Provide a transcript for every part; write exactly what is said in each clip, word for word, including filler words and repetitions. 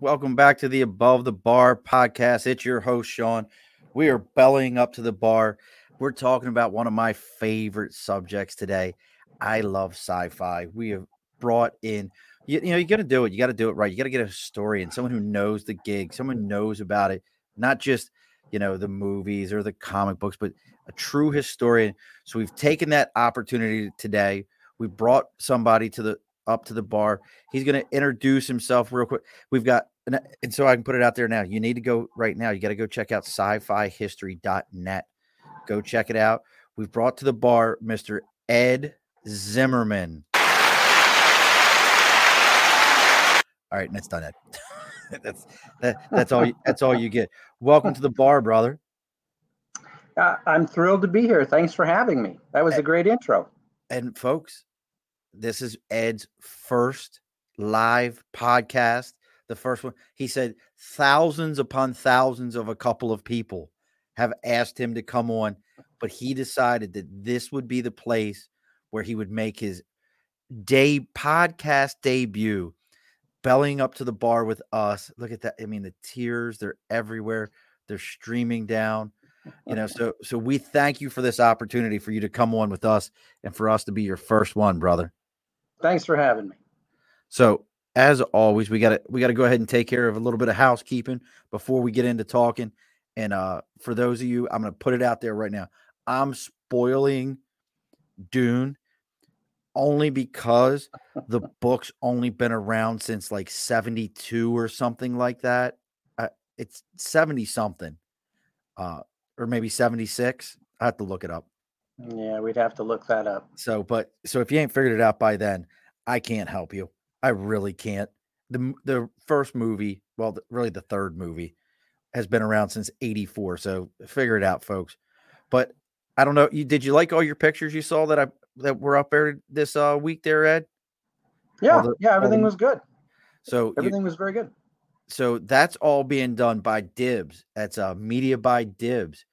Welcome back to the Above the Bar podcast. It's your host, Sean. We are bellying up to the bar. We're talking about one of my favorite subjects today. I love sci-fi. We have brought in, you, you know, you got to do it. You got to do it right. You got to get a historian, someone who knows the gig, someone knows about it, not just, you know, the movies or the comic books, but a true historian. So we've taken that opportunity today. We brought somebody to the up to the bar. He's going to introduce himself real quick. We've got And, and so I can put it out there now. You need to go right now. You got to go check out sci fi history dot net. Go check it out. We've brought to the bar Mister Ed Zimmerman. All right, and that's done, Ed. that's that, that's all. You, that's all you get. Welcome to the bar, brother. Uh, I'm thrilled to be here. Thanks for having me. That was Ed, a great intro. And folks, this is Ed's first live podcast. The first one, he said, thousands upon thousands of a couple of people have asked him to come on, but he decided that this would be the place where he would make his day podcast debut, bellying up to the bar with us. Look at that. I mean, the tears, they're everywhere. They're streaming down, you know, so, so we thank you for this opportunity for you to come on with us and for us to be your first one, brother. Thanks for having me. So, as always, we got to we got to go ahead and take care of a little bit of housekeeping before we get into talking. And uh, for those of you, I'm going to put it out there right now. I'm spoiling Dune only because the book's only been around since like seventy-two or something like that. Uh, it's seventy something uh, or maybe seventy-six. I have to look it up. Yeah, we'd have to look that up. So, but so if you ain't figured it out by then, I can't help you. I really can't. The the first movie, well, the, really the third movie, has been around since eighty-four. So figure it out, folks. But I don't know. You, did you like all your pictures you saw that I that were up there this uh, week there, Ed? Yeah, the, yeah, everything the, was good. So everything you, was very good. So that's all being done by Dibs. That's uh, Media by Dibs.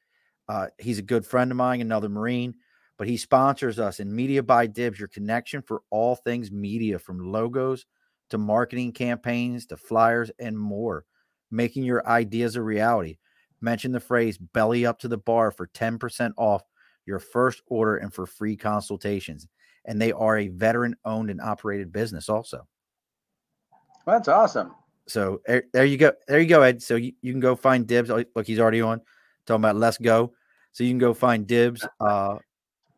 Uh, he's a good friend of mine, another Marine. But he sponsors us, and Media by Dibs, your connection for all things media, from logos to marketing campaigns to flyers and more, making your ideas a reality. Mention the phrase belly up to the bar for ten percent off your first order and for free consultations. And they are a veteran-owned and operated business also. Well, that's awesome. So there, there you go. There you go, Ed. So you, you can go find Dibs. Look, he's already on. Talking about let's go. So you can go find Dibs. Uh,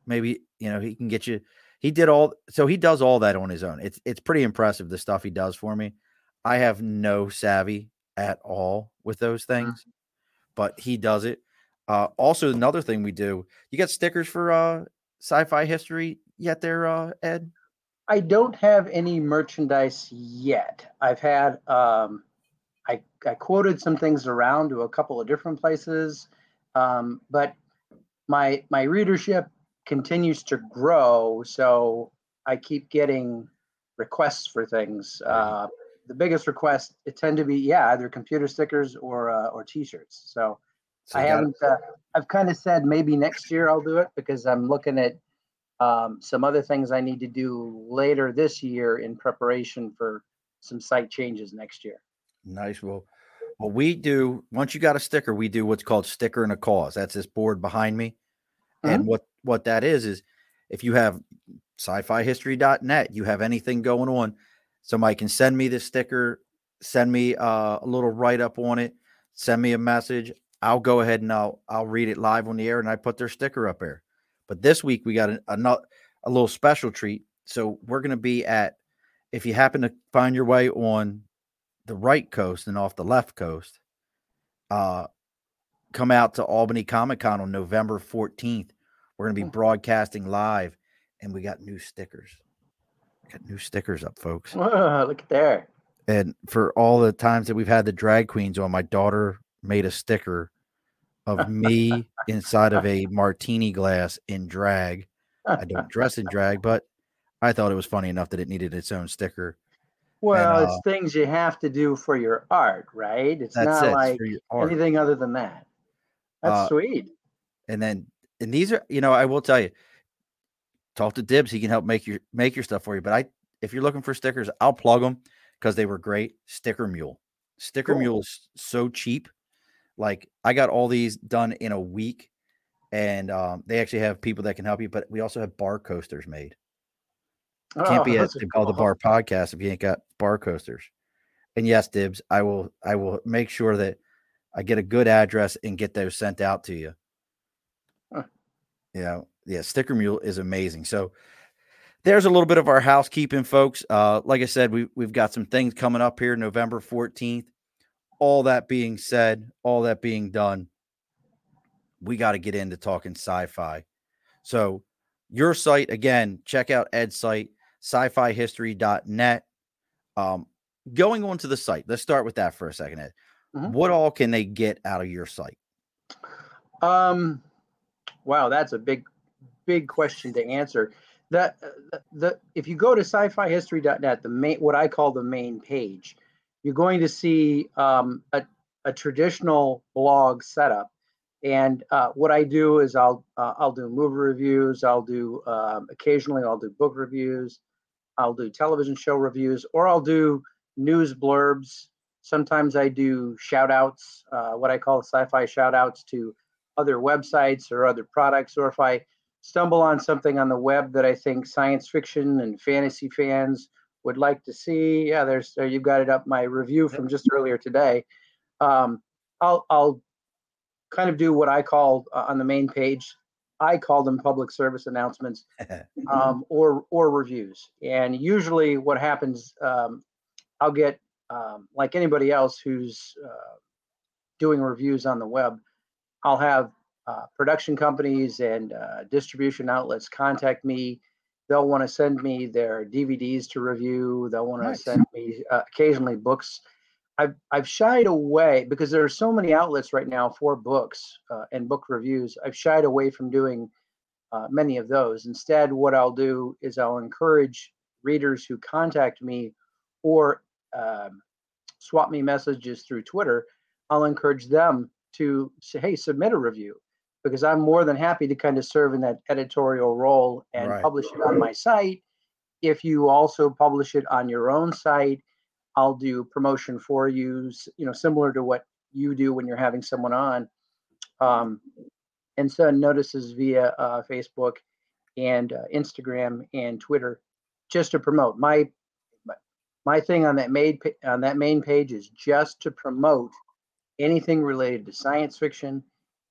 Maybe, you know, he can get you. He did all. So he does all that on his own. It's it's pretty impressive, the stuff he does for me. I have no savvy at all with those things, but he does it. Uh, also, another thing we do, you got stickers for uh, Sci-Fi History yet there, uh, Ed? I don't have any merchandise yet. I've had, um, I, I quoted some things around to a couple of different places, um, but my my readership continues to grow, so I keep getting requests for things. Uh, the biggest requests tend to be, yeah, either computer stickers or uh, or T-shirts. So, so I haven't. Uh, I've kind of said maybe next year I'll do it because I'm looking at um, some other things I need to do later this year in preparation for some site changes next year. Nice. Well, well, we do. Once you got a sticker, we do what's called sticker and a cause. That's this board behind me, mm-hmm. and what. What that is, is if you have sci fi history dot net, you have anything going on, somebody can send me this sticker, send me uh, a little write-up on it, send me a message. I'll go ahead and I'll, I'll read it live on the air, and I put their sticker up there. But this week, we got a, a, a little special treat. So we're going to be at, if you happen to find your way on the right coast and off the left coast, uh, come out to Albany Comic-Con on November fourteenth. We're going to be broadcasting live, and we got new stickers. We got new stickers up, folks. Whoa, look at there. And for all the times that we've had the drag queens on, my daughter, made a sticker of me inside of a martini glass in drag. I don't dress in drag, but I thought it was funny enough that it needed its own sticker. Well, and, uh, it's things you have to do for your art, right? It's not it. like it's anything other than that. That's uh, sweet. And then, and these are, you know, I will tell you, talk to Dibs. He can help make your, make your stuff for you. But I, if you're looking for stickers, I'll plug them because they were great. Sticker Mule. Sticker cool. Mule is so cheap. Like, I got all these done in a week, and um, they actually have people that can help you. But we also have bar coasters made. You can't oh, be at the Call the Bar podcast if you ain't got bar coasters. And yes, Dibs, I will. I will make sure that I get a good address and get those sent out to you. Huh. Yeah, you know, yeah. Sticker Mule is amazing. So there's a little bit of our housekeeping, folks. Uh, like I said, we we've got some things coming up here, November fourteenth. All that being said, all that being done, we got to get into talking sci-fi. So your site, again, check out Ed's site, sci fi history dot net. Um, going on to the site, let's start with that for a second, Ed. Mm-hmm. What all can they get out of your site? Um, wow, that's a big, big question to answer. That uh, the if you go to sci fi history dot net, the main, what I call the main page, you're going to see um, a, a traditional blog setup. And uh, what I do is I'll uh, I'll do movie reviews. I'll do um, occasionally I'll do book reviews. I'll do television show reviews, or I'll do news blurbs. Sometimes I do shout outs, uh, what I call sci-fi shout outs to other websites or other products. Or if I stumble on something on the web that I think science fiction and fantasy fans would like to see, yeah, there's there, you've got it up. My review from just earlier today. Um, I'll I'll. kind of do what I call uh, on the main page, I call them public service announcements um, or or reviews. And usually what happens, um, I'll get, um, like anybody else who's uh, doing reviews on the web, I'll have uh, production companies and uh, distribution outlets contact me. They'll want to send me their D V Ds to review. They'll want nice. to send me uh, occasionally books. I've I've shied away because there are so many outlets right now for books uh, and book reviews. I've shied away from doing uh, many of those. Instead, what I'll do is I'll encourage readers who contact me or um, swap me messages through Twitter. I'll encourage them to say, hey, submit a review, because I'm more than happy to kind of serve in that editorial role and right. publish it on my site. If you also publish it on your own site, I'll do promotion for you, you know, similar to what you do when you're having someone on. Um, and send notices via uh, Facebook and uh, Instagram and Twitter, just to promote. My my thing on that main on that main page is just to promote anything related to science fiction,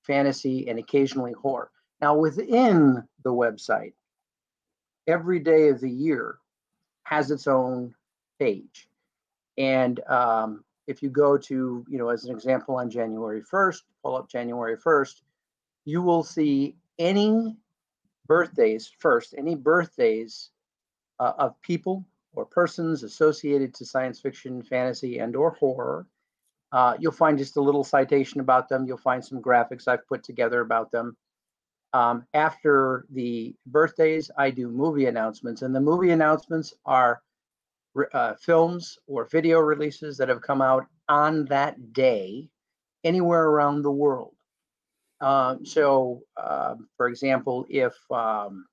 fantasy, and occasionally horror. Now, within the website, every day of the year has its own page. And um, if you go to, you know, as an example, on January first, pull up January first, you will see any birthdays first, any birthdays uh, of people or persons associated to science fiction, fantasy, and or horror. Uh, you'll find just a little citation about them. You'll find some graphics I've put together about them. Um, after the birthdays, I do movie announcements, and the movie announcements are Uh, films or video releases that have come out on that day anywhere around the world. Um, so, uh, for example, if um,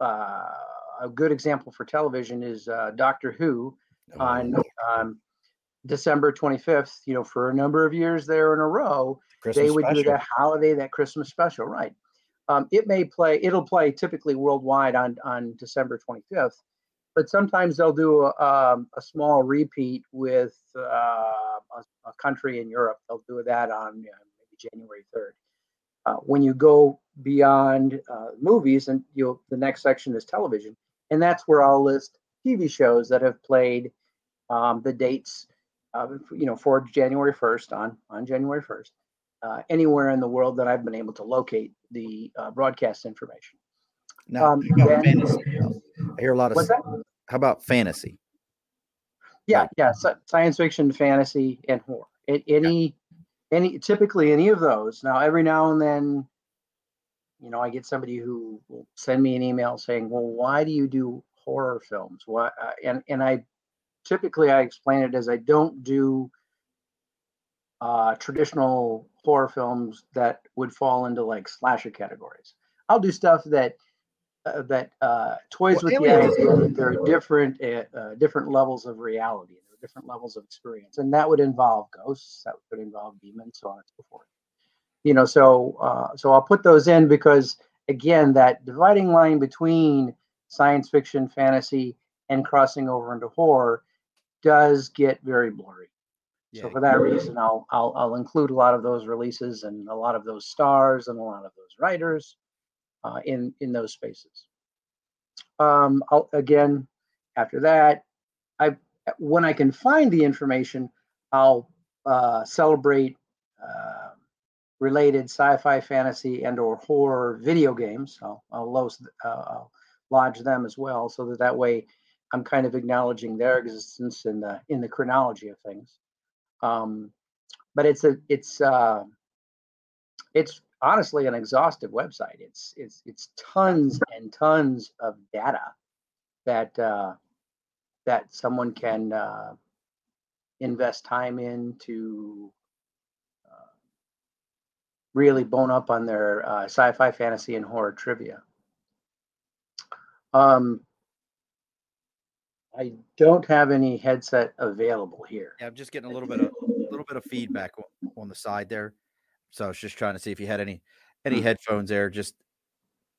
uh, a good example for television is uh, Doctor Who on um, December twenty-fifth, you know, for a number of years there in a row, Christmas they would special. do that holiday, that Christmas special, right? Um, it may play, it'll play typically worldwide on, on December twenty-fifth. But sometimes they'll do a, um, a small repeat with uh, a, a country in Europe. They'll do that on you know, maybe January third. Uh, when you go beyond uh, movies, and you'll, the next section is television, and that's where I'll list T V shows that have played um, the dates, uh, you know, for January first on on January first, uh, anywhere in the world that I've been able to locate the uh, broadcast information. Now, um, then, I hear a lot of. How about fantasy? Yeah, yeah, science fiction, fantasy, and horror. It, any any typically any of those. Now, every now and then, you know, I get somebody who will send me an email saying, well, why do you do horror films? Why? And, and I typically I explain it as I don't do uh, traditional horror films that would fall into like slasher categories. I'll do stuff that uh, that uh, toys well, with the idea that there are different uh, different levels of reality, there are different levels of experience, and that would involve ghosts, that would involve demons, so on and so forth. You know, so uh, so I'll put those in because again, that dividing line between science fiction, fantasy, and crossing over into horror does get very blurry. Yeah, so for that really. reason, I'll, I'll I'll include a lot of those releases and a lot of those stars and a lot of those writers uh, in in those spaces. Um, I'll, again, after that, I when I can find the information, I'll uh, celebrate uh, related sci-fi, fantasy, and/or horror video games. I'll I'll, lo- uh, I'll lodge them as well, so that that way I'm kind of acknowledging their existence in the in the chronology of things. Um, but it's a it's uh, it's honestly an exhaustive website. It's it's it's tons and tons of data that uh, that someone can uh, invest time in to uh, really bone up on their uh, sci-fi, fantasy, and horror trivia. Um, I don't have any headset available here. Yeah, I'm just getting a little bit of a little bit of feedback on, on the side there, so I was just trying to see if you had any any mm-hmm. headphones there. Just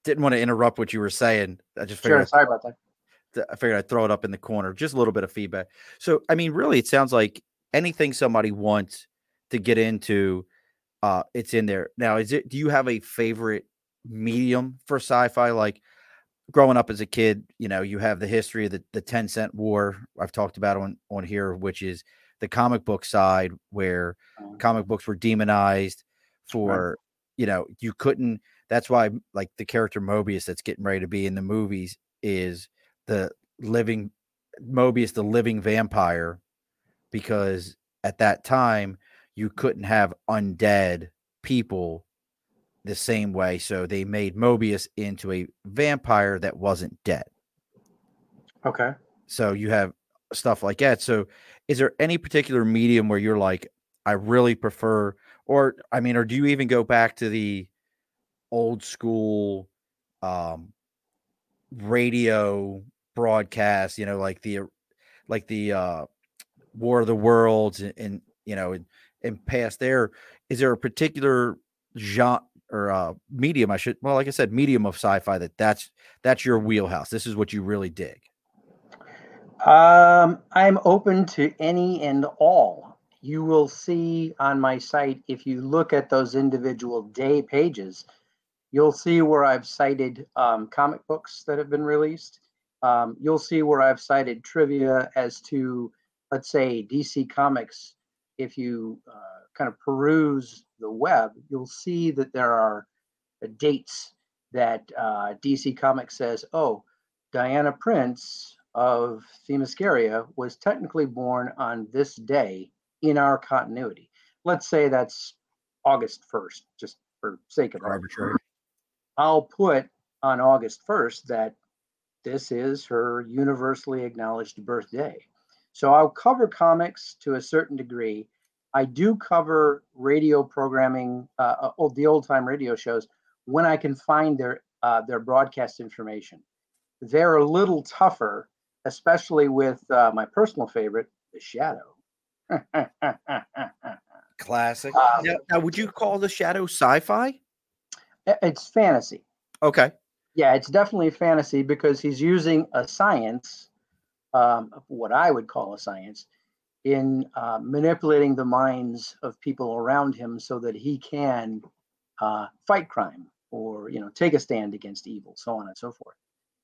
didn't want to interrupt what you were saying. I just figured. Sure, I'd, sorry about that. I figured I'd throw it up in the corner. Just a little bit of feedback. So, I mean, really, it sounds like anything somebody wants to get into, uh, it's in there now. Is it? Do you have a favorite medium for sci-fi? Like, growing up as a kid, you know, you have the history of the, the ten cent war I've talked about on, on here, which is the comic book side where um, comic books were demonized for, right. you know, you couldn't, that's why like the character Mobius that's getting ready to be in the movies is the living Mobius, the living vampire, because at that time you couldn't have undead people the same way, so they made Mobius into a vampire that wasn't dead. Okay. So you have stuff like that. So is there any particular medium where you're like, I really prefer, or I mean, or do you even go back to the old school um, radio broadcast, you know, like the, like the uh, War of the Worlds and, and you know, and, and past there, is there a particular genre, or uh, medium, I should, well, like I said, medium of sci-fi that that's, that's your wheelhouse. This is what you really dig. Um, I'm open to any and all. You will see on my site, if you look at those individual day pages, you'll see where I've cited um, comic books that have been released. Um, you'll see where I've cited trivia as to, let's say, D C Comics. If you uh, kind of peruse the web, you'll see that there are dates that uh, D C Comics says, oh, Diana Prince of Themyscira was technically born on this day in our continuity. Let's say that's August first, just for sake of arbitrary. I'll put on August first that this is her universally acknowledged birthday. So I'll cover comics to a certain degree. I do cover radio programming, uh, old, the old-time radio shows, when I can find their uh, their broadcast information. They're a little tougher, especially with uh, my personal favorite, The Shadow. Classic. Um, now, now, would you call The Shadow sci-fi? It's fantasy. Okay. Yeah, it's definitely fantasy because he's using a science, um, what I would call a science, in uh, manipulating the minds of people around him so that he can uh, fight crime or, you know, take a stand against evil, so on and so forth.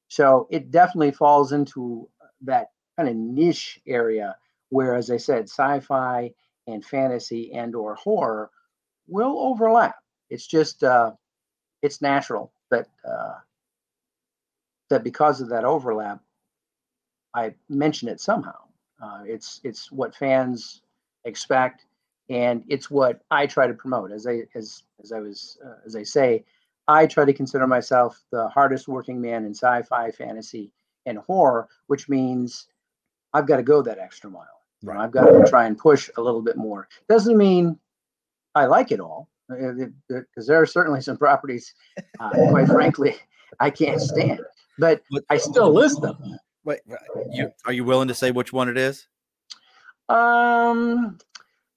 So it definitely falls into that kind of niche area where, as I said, sci-fi and fantasy and or horror will overlap. It's just, uh, it's natural that uh, that because of that overlap, I mention it somehow. Uh, it's it's what fans expect. And it's what I try to promote. As I as as I was uh, as I say, I try to consider myself the hardest working man in sci-fi, fantasy, and horror, which means I've got to go that extra mile. Right. You know, I've got to try and push a little bit more. Doesn't mean I like it all, because there are certainly some properties, uh, quite frankly, I can't stand. But I still list them. Wait, you, are you willing to say which one it is? Um.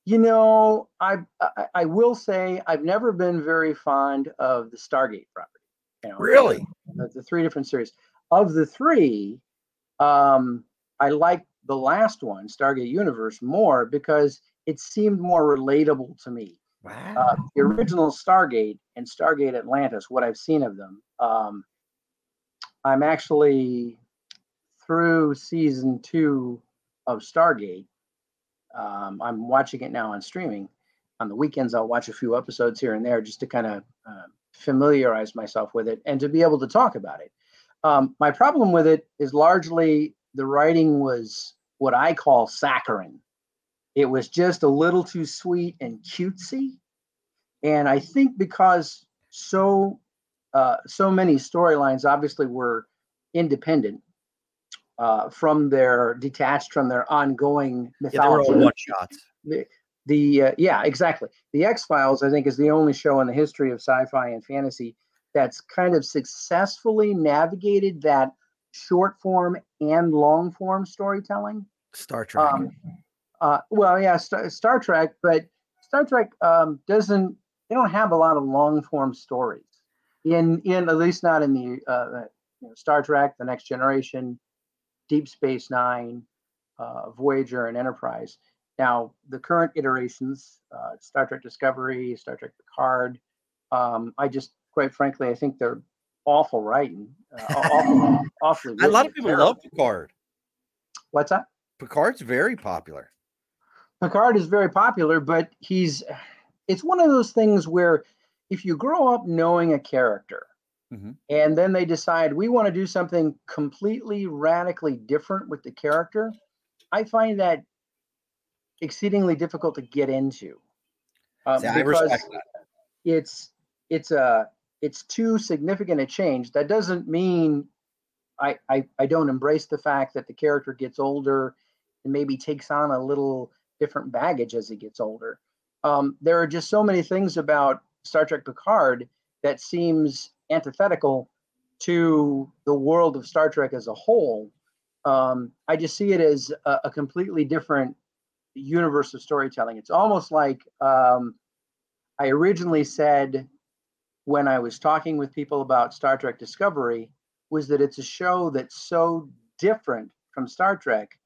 You know, I, I I will say I've never been very fond of the Stargate property. You know, really? The, the three different series. Of the three, um, I liked the last one, Stargate Universe, more because it seemed more relatable to me. Wow. Uh, the original Stargate and Stargate Atlantis, what I've seen of them, um, I'm actually through season two of Stargate. Um, I'm watching it now on streaming. On the weekends, I'll watch a few episodes here and there just to kind of uh, familiarize myself with it and to be able to talk about it. Um, my problem with it is largely the writing was what I call saccharine. It was just a little too sweet and cutesy. And I think because so uh, so many storylines obviously were independent, Uh, from their detached from their ongoing mythology. Yeah, they were all one shots. The, the uh, yeah, exactly. The X-Files, I think, is the only show in the history of sci-fi and fantasy that's kind of successfully navigated that short form and long form storytelling. Star Trek. Um, uh, well, yeah, Star, Star Trek, but Star Trek um, doesn't. They don't have a lot of long form stories. In in at least not in the uh, you know, Star Trek, The Next Generation, Deep Space Nine, uh, Voyager, and Enterprise. Now, the current iterations, uh, Star Trek Discovery, Star Trek Picard, um, I just, quite frankly, I think they're awful writing. Uh, awful, awfully written. A lot of people terrible. Love Picard. What's that? Picard's very popular. Picard is very popular, but he's, it's one of those things where if you grow up knowing a character, mm-hmm. and then they decide we want to do something completely radically different with the character, I find that exceedingly difficult to get into. Um, See, I respect that. It's it's a it's too significant a change. That doesn't mean I, I I don't embrace the fact that the character gets older and maybe takes on a little different baggage as he gets older. Um, there are just so many things about Star Trek Picard that seems antithetical to the world of Star Trek as a whole. Um, I just see it as a, a completely different universe of storytelling. It's almost like um, I originally said when I was talking with people about Star Trek Discovery was that it's a show that's so different from Star Trek.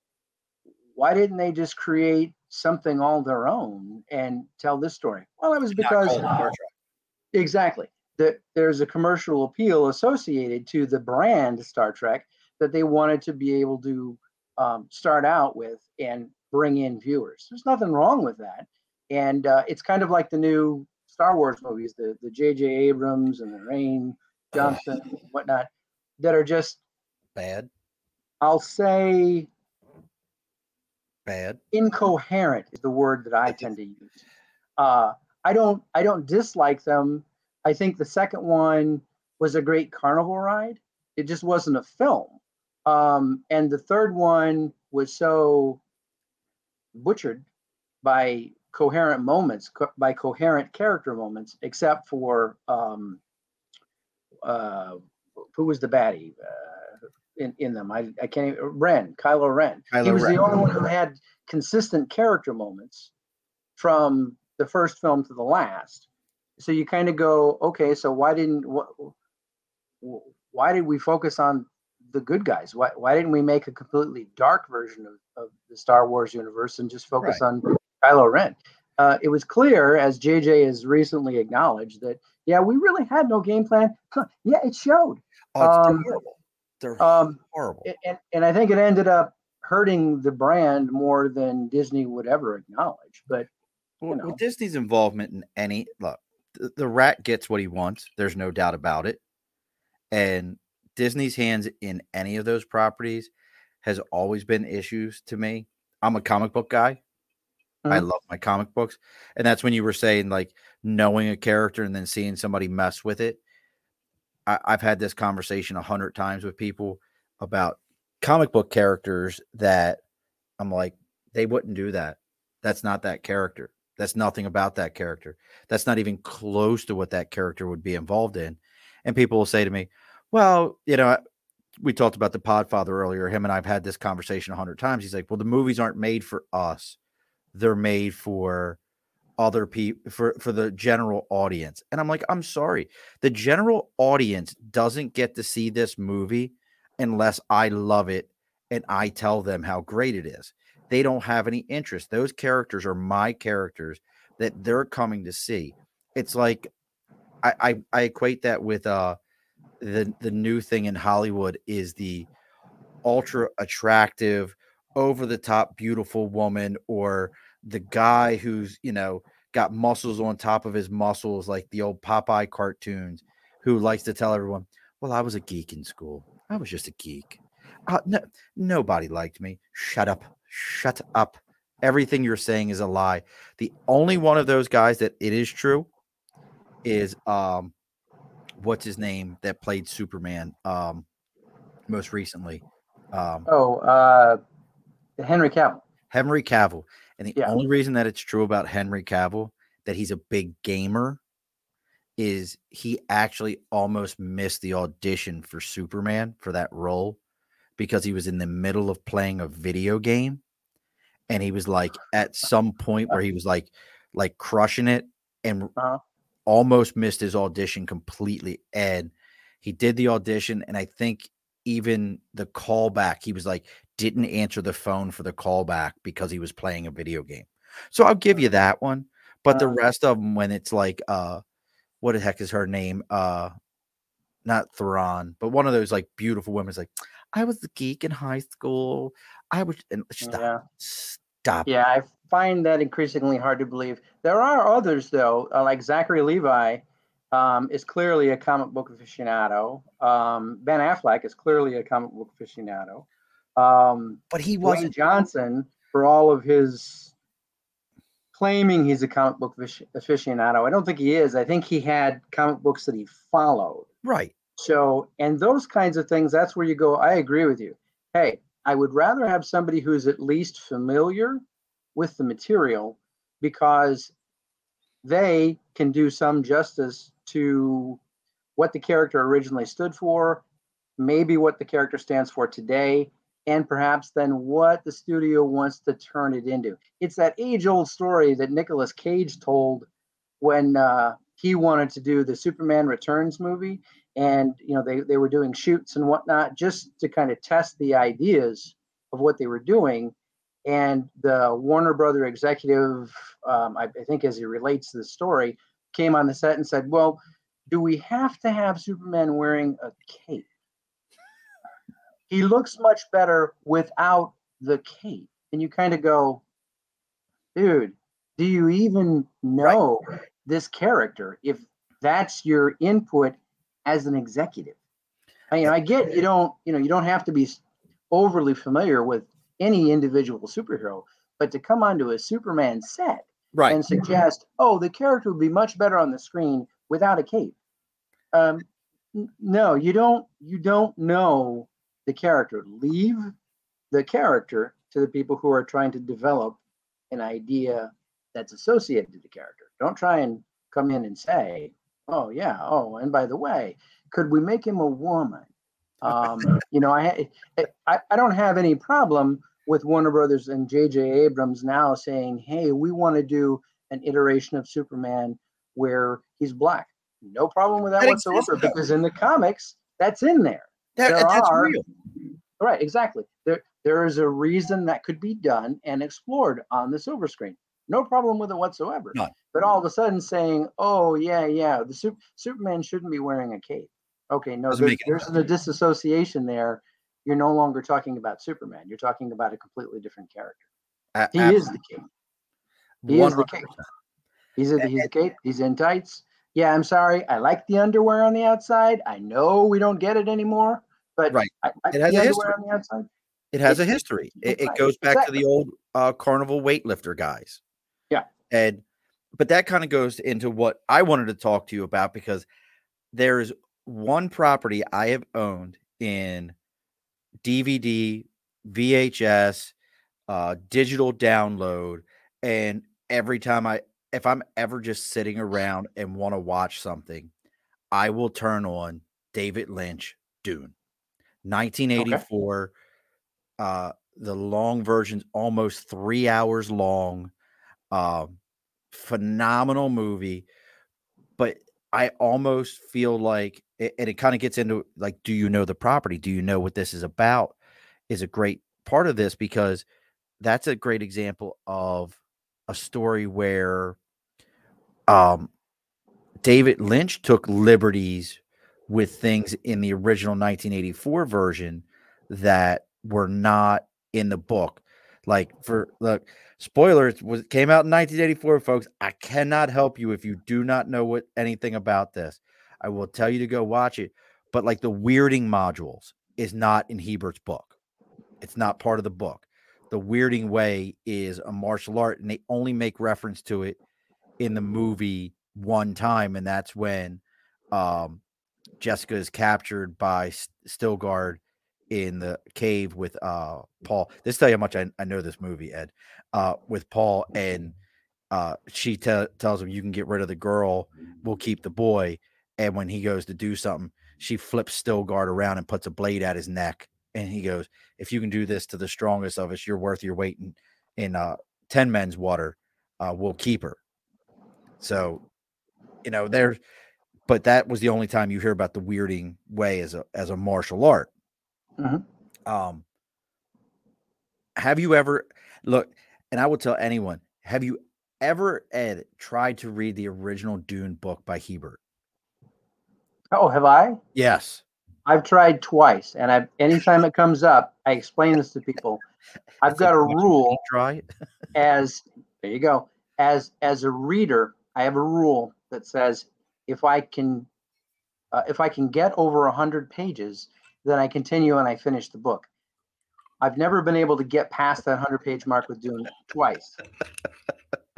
Why didn't they just create something all their own and tell this story? Well, it was because... Uh, exactly. That there's a commercial appeal associated to the brand Star Trek that they wanted to be able to um, start out with and bring in viewers. There's nothing wrong with that. And uh, it's kind of like the new Star Wars movies, the the J J. Abrams and the Rain Johnson and whatnot, that are just bad. I'll say bad. Incoherent is the word that I tend to use. Uh, I don't I don't dislike them. I think the second one was a great carnival ride. It just wasn't a film. Um, and the third one was so butchered by coherent moments, co- by coherent character moments, except for um, uh, who was the baddie uh, in, in them? I, I can't even, Ren, Kylo Ren. Kylo he was Ren. The only one who had consistent character moments from the first film to the last. So you kind of go, okay, so why didn't why did we focus on the good guys? Why why didn't we make a completely dark version of, of the Star Wars universe and just focus right. on Kylo Ren? Uh, it was clear, as J J has recently acknowledged, that yeah, we really had no game plan. Huh, yeah, it showed. Oh, it's um, terrible. They're um, horrible. And and I think it ended up hurting the brand more than Disney would ever acknowledge. But you well, know. Well, Disney's involvement in any look. The rat gets what he wants. There's no doubt about it. And Disney's hands in any of those properties has always been issues to me. I'm a comic book guy. Mm-hmm. I love my comic books. And that's when you were saying, like, knowing a character and then seeing somebody mess with it. I, I've had this conversation a hundred times with people about comic book characters that I'm like, they wouldn't do that. That's not that character. That's nothing about that character. That's not even close to what that character would be involved in. And people will say to me, well, you know, we talked about the Podfather earlier. Him and I've had this conversation a hundred times. He's like, well, the movies aren't made for us. They're made for other people, for, for the general audience. And I'm like, I'm sorry. The general audience doesn't get to see this movie unless I love it and I tell them how great it is. They don't have any interest. Those characters are my characters that they're coming to see. It's like, I, I, I equate that with, uh, the, the new thing in Hollywood is the ultra attractive, over the top, beautiful woman, or the guy who's, you know, got muscles on top of his muscles, like the old Popeye cartoons, who likes to tell everyone, well, I was a geek in school. I was just a geek. Uh, no, nobody liked me. Shut up. Shut up. Everything you're saying is a lie. The only one of those guys that it is true is, um, what's his name that played Superman, um, most recently? Um, oh, uh, Henry Cavill. Henry Cavill. And the yeah. only reason that it's true about Henry Cavill, that he's a big gamer, is he actually almost missed the audition for Superman for that role because he was in the middle of playing a video game. And he was like, at some point where he was like, like crushing it and uh-huh. almost missed his audition completely. And he did the audition. And I think even the callback, he was like, didn't answer the phone for the callback because he was playing a video game. So I'll give you that one. But the rest of them, when it's like, uh, what the heck is her name? Uh, not Theron, but one of those like beautiful women's like, I was the geek in high school. I was and stop, yeah. stop. Yeah, I find that increasingly hard to believe. There are others though, uh, like Zachary Levi um, is clearly a comic book aficionado. Um, Ben Affleck is clearly a comic book aficionado. Um, but he wasn't Johnson for all of his claiming he's a comic book aficionado. I don't think he is. I think he had comic books that he followed. Right. So, and those kinds of things, that's where you go, I agree with you. Hey, I would rather have somebody who's at least familiar with the material because they can do some justice to what the character originally stood for, maybe what the character stands for today, and perhaps then what the studio wants to turn it into. It's that age-old story that Nicolas Cage told when uh, he wanted to do the Superman Returns movie, and you know they, they were doing shoots and whatnot just to kind of test the ideas of what they were doing. And the Warner Brother executive, um, I, I think as he relates to the story, came on the set and said, well, do we have to have Superman wearing a cape? He looks much better without the cape. And you kind of go, dude, do you even know right. this character if that's your input as an executive? I mean, I get you don't, you know, you don't have to be overly familiar with any individual superhero, but to come onto a Superman set right. and suggest, oh, the character would be much better on the screen without a cape. Um, n- no, you don't, you don't know the character. Leave the character to the people who are trying to develop an idea that's associated to the character. Don't try and come in and say, oh yeah, oh, and by the way, could we make him a woman? Um, you know, I, I I don't have any problem with Warner Brothers and J J. Abrams now saying, hey, we want to do an iteration of Superman where he's black. No problem with that, that whatsoever, exists, because in the comics, that's in there. That, there that's are, real. Right, exactly. There, there is a reason that could be done and explored on the silver screen. No problem with it whatsoever. None. But all of a sudden saying, oh, yeah, yeah, the super, Superman shouldn't be wearing a cape. Okay, no, there, there's a disassociation there. You're no longer talking about Superman. You're talking about a completely different character. Uh, he absolutely. is the cape. He one hundred percent. Is the cape. He's, a, he's the cape. He's in tights. Yeah, I'm sorry. I like the underwear on the outside. I know we don't get it anymore, but right. I like it has the a history. On the outside. It has it's, a history. It, it goes back exactly. to the old uh, carnival weightlifter guys. Ed. But that kind of goes into what I wanted to talk to you about, because there is one property I have owned in D V D, V H S, uh, digital download, and every time I, if I'm ever just sitting around and want to watch something, I will turn on David Lynch, Dune, nineteen eighty-four. Okay. Uh, the long version's almost three hours long. Um, phenomenal movie, but I almost feel like, and it kind of gets into like, do you know the property? Do you know what this is about? Is a great part of this, because that's a great example of a story where um, David Lynch took liberties with things in the original nineteen eighty-four version that were not in the book. Like, for look, spoilers, was came out in nineteen eighty-four, folks. I cannot help you if you do not know what anything about this. I will tell you to go watch it. But like, the weirding modules is not in Hebert's book. It's not part of the book. The weirding way is a martial art, and they only make reference to it in the movie one time, and that's when um, Jessica is captured by Stilgard in the cave with uh Paul. This tell you how much I, I know this movie, Ed. Uh, with Paul, and uh, she te- tells him, "You can get rid of the girl, we'll keep the boy." And when he goes to do something, she flips Stilgard around and puts a blade at his neck. And he goes, "If you can do this to the strongest of us, you're worth your weight in, in uh, ten men's water. Uh, we'll keep her." So, you know, there. But that was the only time you hear about the weirding way as a as a martial art. Mm-hmm. Um, have you ever look? And I will tell anyone: have you ever, Ed, tried to read the original Dune book by Hebert? Oh, have I? Yes, I've tried twice, and I've anytime it comes up, I explain this to people. I've That's got a rule. Try it. as there you go. As as a reader, I have a rule that says if I can, uh, if I can get over a hundred pages, then I continue and I finish the book. I've never been able to get past that hundred-page mark with Dune twice.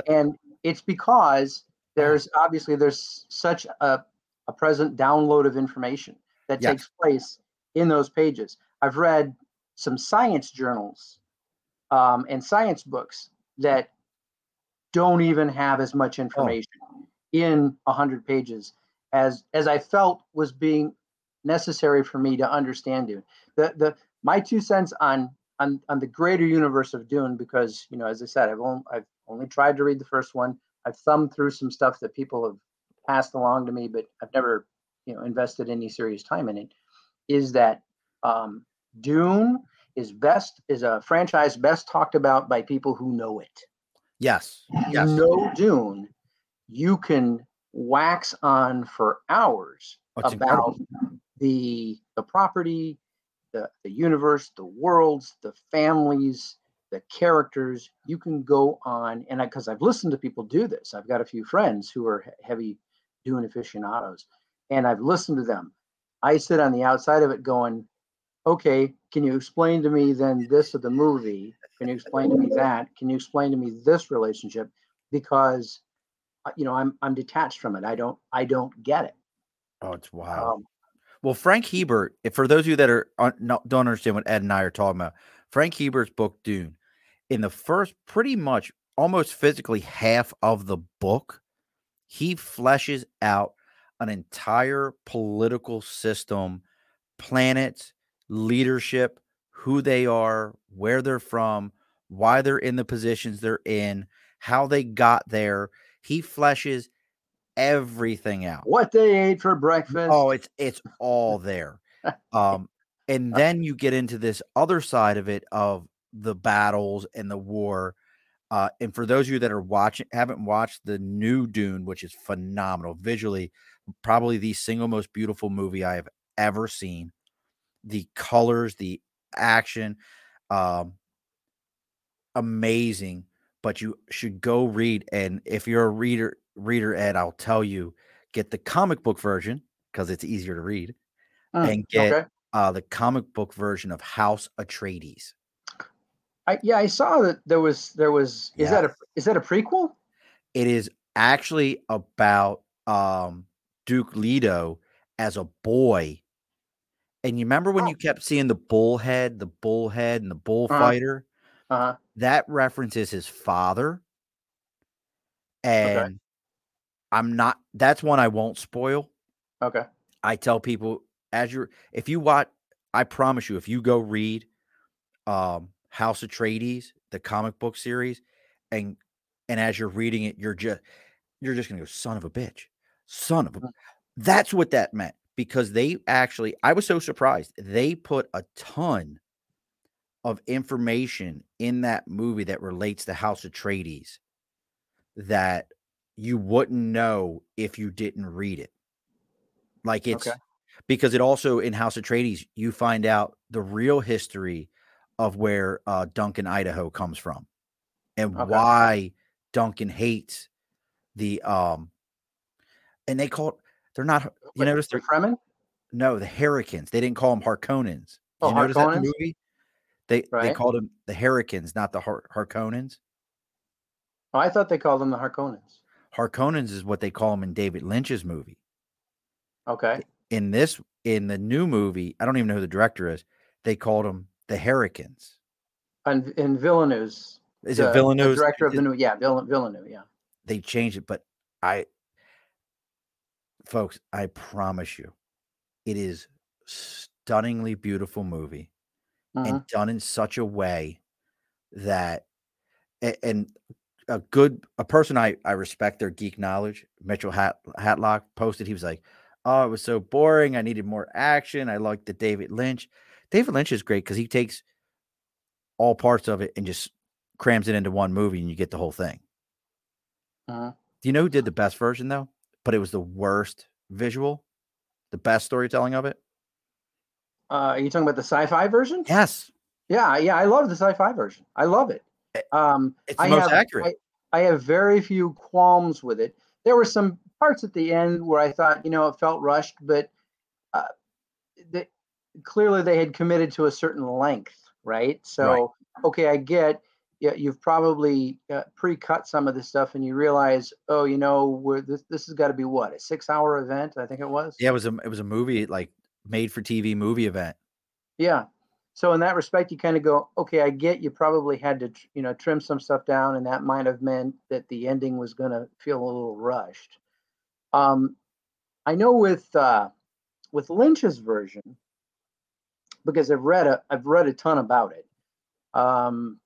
And it's because there's obviously there's such a, a present download of information that yes. takes place in those pages. I've read some science journals um, and science books that don't even have as much information oh. in hundred pages as as I felt was being necessary for me to understand Dune. The the my two cents on on on the greater universe of Dune, because you know, as I said, I've only I've only tried to read the first one. I've thumbed through some stuff that people have passed along to me, but I've never you know invested any serious time in it. Is that um, Dune is best is a franchise best talked about by people who know it. Yes, if yes. You know Dune, you can wax on for hours That's about. Incredible. The the property, the, the universe, the worlds, the families, the characters. You can go on, and because I've listened to people do this. I've got a few friends who are heavy Dune aficionados, and I've listened to them. I sit on the outside of it going, okay, can you explain to me then this of the movie? Can you explain to me that? Can you explain to me this relationship? Because, you know, I'm I'm detached from it. I don't I don't get it. Oh, it's wild. Um, Well, Frank Herbert, for those of you that are not, don't understand what Ed and I are talking about, Frank Herbert's book, Dune, in the first pretty much almost physically half of the book, he fleshes out an entire political system, planets, leadership, who they are, where they're from, why they're in the positions they're in, how they got there. He fleshes everything out, what they ate for breakfast. Oh, it's it's all there. Um and then you get into this other side of it, of the battles and the war. Uh and for those of you that are watching haven't watched the new Dune, which is phenomenal visually, probably the single most beautiful movie I have ever seen. The colors, the action, um amazing. But you should go read, and if you're a reader Reader Ed, I'll tell you, get the comic book version because it's easier to read, oh, and get okay. uh, the comic book version of House Atreides. I, yeah, I saw that there was there was. Is yeah. that a is that a prequel? It is actually about um, Duke Leto as a boy. And you remember when oh. you kept seeing the bullhead, the bullhead, and the bullfighter? Uh-huh. Uh-huh. That references his father. And okay. I'm not, that's one I won't spoil. Okay. I tell people, as you're, if you watch, I promise you, if you go read um, House Atreides, the comic book series, and and as you're reading it, you're just, you're just going to go, son of a bitch, son of a, that's what that meant. Because they actually, I was so surprised. They put a ton of information in that movie that relates to House Atreides that you wouldn't know if you didn't read it. Like it's, okay. Because it also, in House Atreides, you find out the real history of where uh, Duncan, Idaho comes from and okay. why Duncan hates the, um, and they call it, they're not, you Wait, notice they're, Fremen? No, the Harricans. They didn't call them Harkonnens. Oh, you notice Harkonnens? That in the movie? They, right. they called them the Harricans, not the Har- Harkonnens. Oh, I thought they called them the Harkonnens. Harkonnens is what they call them in David Lynch's movie. Okay. In this, in the new movie, I don't even know who the director is. They called them the Harricans. And in Villeneuve's, is the, it Villeneuve's the director of the new? Yeah, Villeneuve. Yeah. They changed it, but I, folks, I promise you, it is stunningly beautiful movie, uh-huh. and done in such a way that, and a good a person I I respect their geek knowledge. Mitchell Hat, Hatlock posted. He was like, oh, it was so boring. I needed more action. I liked the David Lynch. David Lynch is great because he takes all parts of it and just crams it into one movie and you get the whole thing. Uh-huh. Do you know who did the best version, though? But it was the worst visual, the best storytelling of it. Uh, are you talking about the sci-fi version? Yes. Yeah, yeah. I love the sci-fi version. I love it. Um, it's the I most have, accurate. I, I have very few qualms with it. There were some parts at the end where I thought, you know, it felt rushed, but uh, they, clearly they had committed to a certain length, right? So, right. okay, I get yeah, you've probably uh, pre-cut some of this stuff and you realize, oh, you know, we're, this this has got to be what, a six-hour event, I think it was? Yeah, it was a, it was a movie, like made-for-T V movie event. Yeah. So in that respect, you kind of go, okay, I get you probably had to, you know, trim some stuff down, and that might have meant that the ending was going to feel a little rushed. Um, I know with uh, with Lynch's version, because I've read a I've read a ton about it. Um,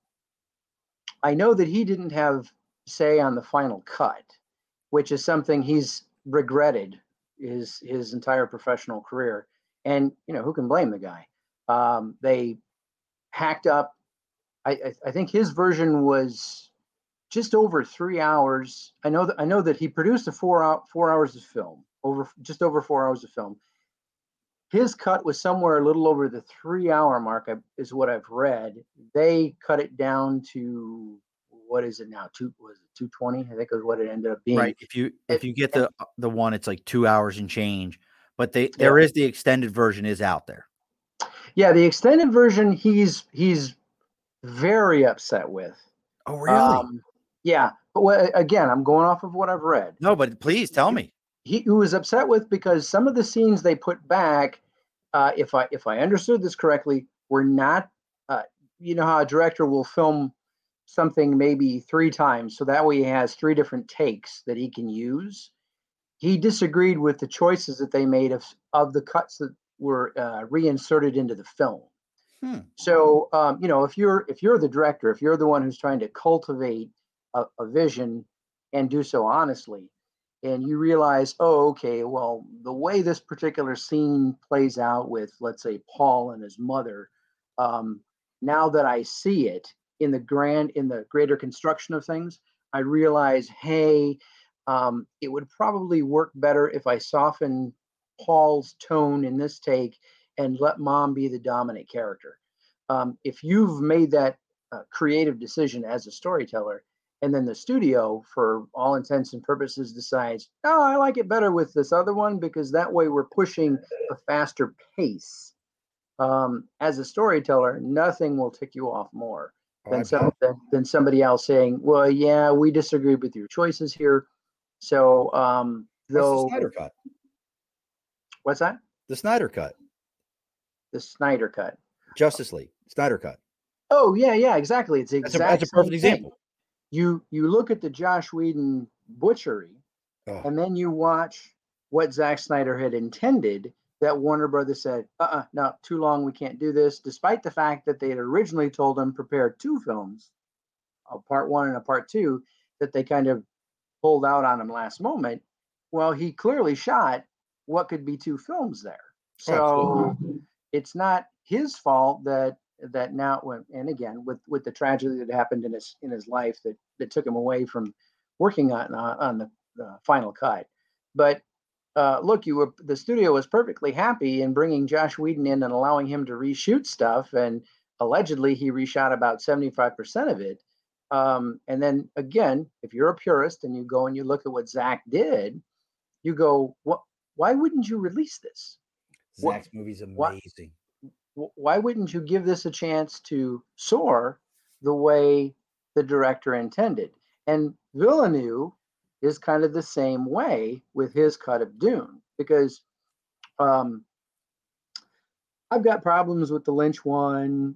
I know that he didn't have say on the final cut, which is something he's regretted his his entire professional career. And you know, who can blame the guy? Um, they hacked up. I, I I think his version was just over three hours. I know that I know that he produced a four out four hours of film, over just over four hours of film. His cut was somewhere a little over the three hour mark, is what I've read. They cut it down to, what is it now? Two was it two twenty? I think is what it ended up being. Right. If you if you get the the one, it's like two hours and change. But they there yeah. is the extended version is out there. Yeah, the extended version he's he's very upset with. Oh, really? Um, yeah. But well, again, I'm going off of what I've read. No, but please tell me. He, he was upset with because some of the scenes they put back, uh, if I if I understood this correctly, were not. Uh, you know how a director will film something maybe three times, so that way he has three different takes that he can use. He disagreed with the choices that they made of of the cuts that were uh, reinserted into the film. Hmm. So um, you know, if you're if you're the director, if you're the one who's trying to cultivate a, a vision and do so honestly, and you realize, oh, okay, well, the way this particular scene plays out with, let's say, Paul and his mother, um, now that I see it in the grand in the greater construction of things, I realize, hey, um, it would probably work better if I soften Paul's tone in this take and let mom be the dominant character. Um, if you've made that uh, creative decision as a storyteller, and then the studio, for all intents and purposes, decides, oh, I like it better with this other one because that way we're pushing a faster pace. Um, as a storyteller, nothing will tick you off more than, some, than, than somebody else saying, well, yeah, we disagree with your choices here. So, um, though, what's the Snyder Cut? What's that? The Snyder Cut. The Snyder Cut. Justice League. Snyder Cut. Oh, yeah, yeah, exactly. It's exactly that's, that's a perfect example. You you look at the Joss Whedon butchery, oh. and then you watch what Zack Snyder had intended. That Warner Brothers said, uh-uh, no, too long, we can't do this, despite the fact that they had originally told them prepare two films, a part one and a part two, that they kind of pulled out on him last moment. Well, he clearly shot what could be two films there. So Absolutely. It's not his fault that that now went, and again, with, with the tragedy that happened in his in his life that, that took him away from working on, uh, on the, the final cut. But Uh, look, you were, the studio was perfectly happy in bringing Joss Whedon in and allowing him to reshoot stuff. And allegedly he reshot about seventy-five percent of it. Um, and then again, if you're a purist and you go and you look at what Zach did, you go, what, why wouldn't you release this? Zach's what, movie's amazing. Why, why wouldn't you give this a chance to soar the way the director intended? And Villeneuve is kind of the same way with his cut of Dune, because um, I've got problems with the Lynch one,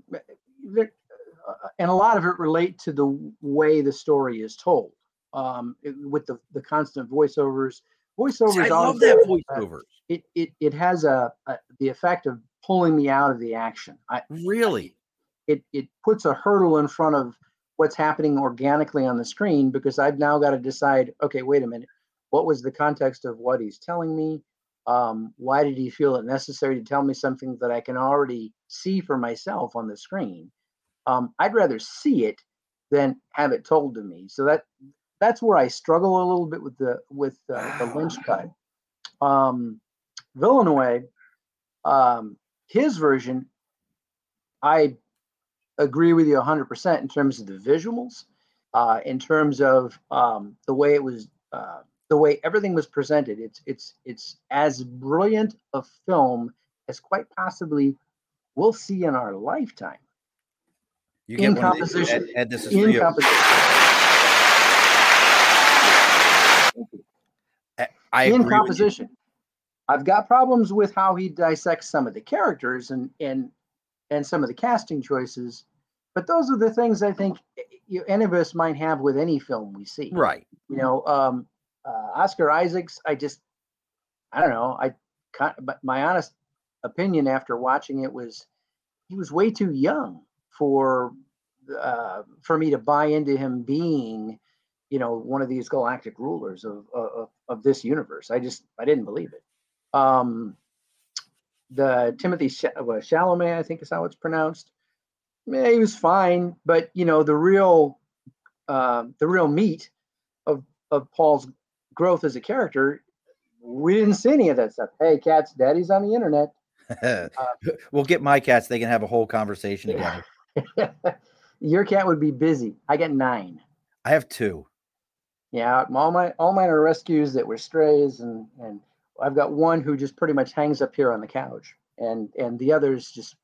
and a lot of it relate to the way the story is told, um, with the, the constant voiceovers. Voiceovers, See, I love that voiceover. It it it has a, a the effect of pulling me out of the action. I, really, it it puts a hurdle in front of what's happening organically on the screen, because I've now got to decide, okay, wait a minute, what was the context of what he's telling me? Um, why did he feel it necessary to tell me something that I can already see for myself on the screen? Um, I'd rather see it than have it told to me. So that that's where I struggle a little bit with the with uh, the Lynch cut. Um, Villeneuve, um, his version, I agree with you one hundred percent in terms of the visuals, uh, in terms of um, the way it was, uh, the way everything was presented. It's it's it's as brilliant a film as quite possibly we'll see in our lifetime. You get in composition. These, Ed, Ed, this is in composition. I agree in composition. I've got problems with how he dissects some of the characters and and. and some of the casting choices, but those are the things I think you, any of us might have with any film we see. Right. You know, um, uh, Oscar Isaac's, I just, I don't know. I, but my honest opinion after watching it was, he was way too young for, uh, for me to buy into him being, you know, one of these galactic rulers of, of, of this universe. I just, I didn't believe it. Um, The Timothy Chalamet, I think is how it's pronounced. Yeah, he was fine, but you know the real, uh, the real meat of of Paul's growth as a character, we didn't see any of that stuff. Hey, cats, daddy's on the internet. uh, we'll get my cats; they can have a whole conversation together. Your cat would be busy. I got nine. I have two. Yeah, all my all mine are rescues that were strays and and. I've got one who just pretty much hangs up here on the couch, and and the others just.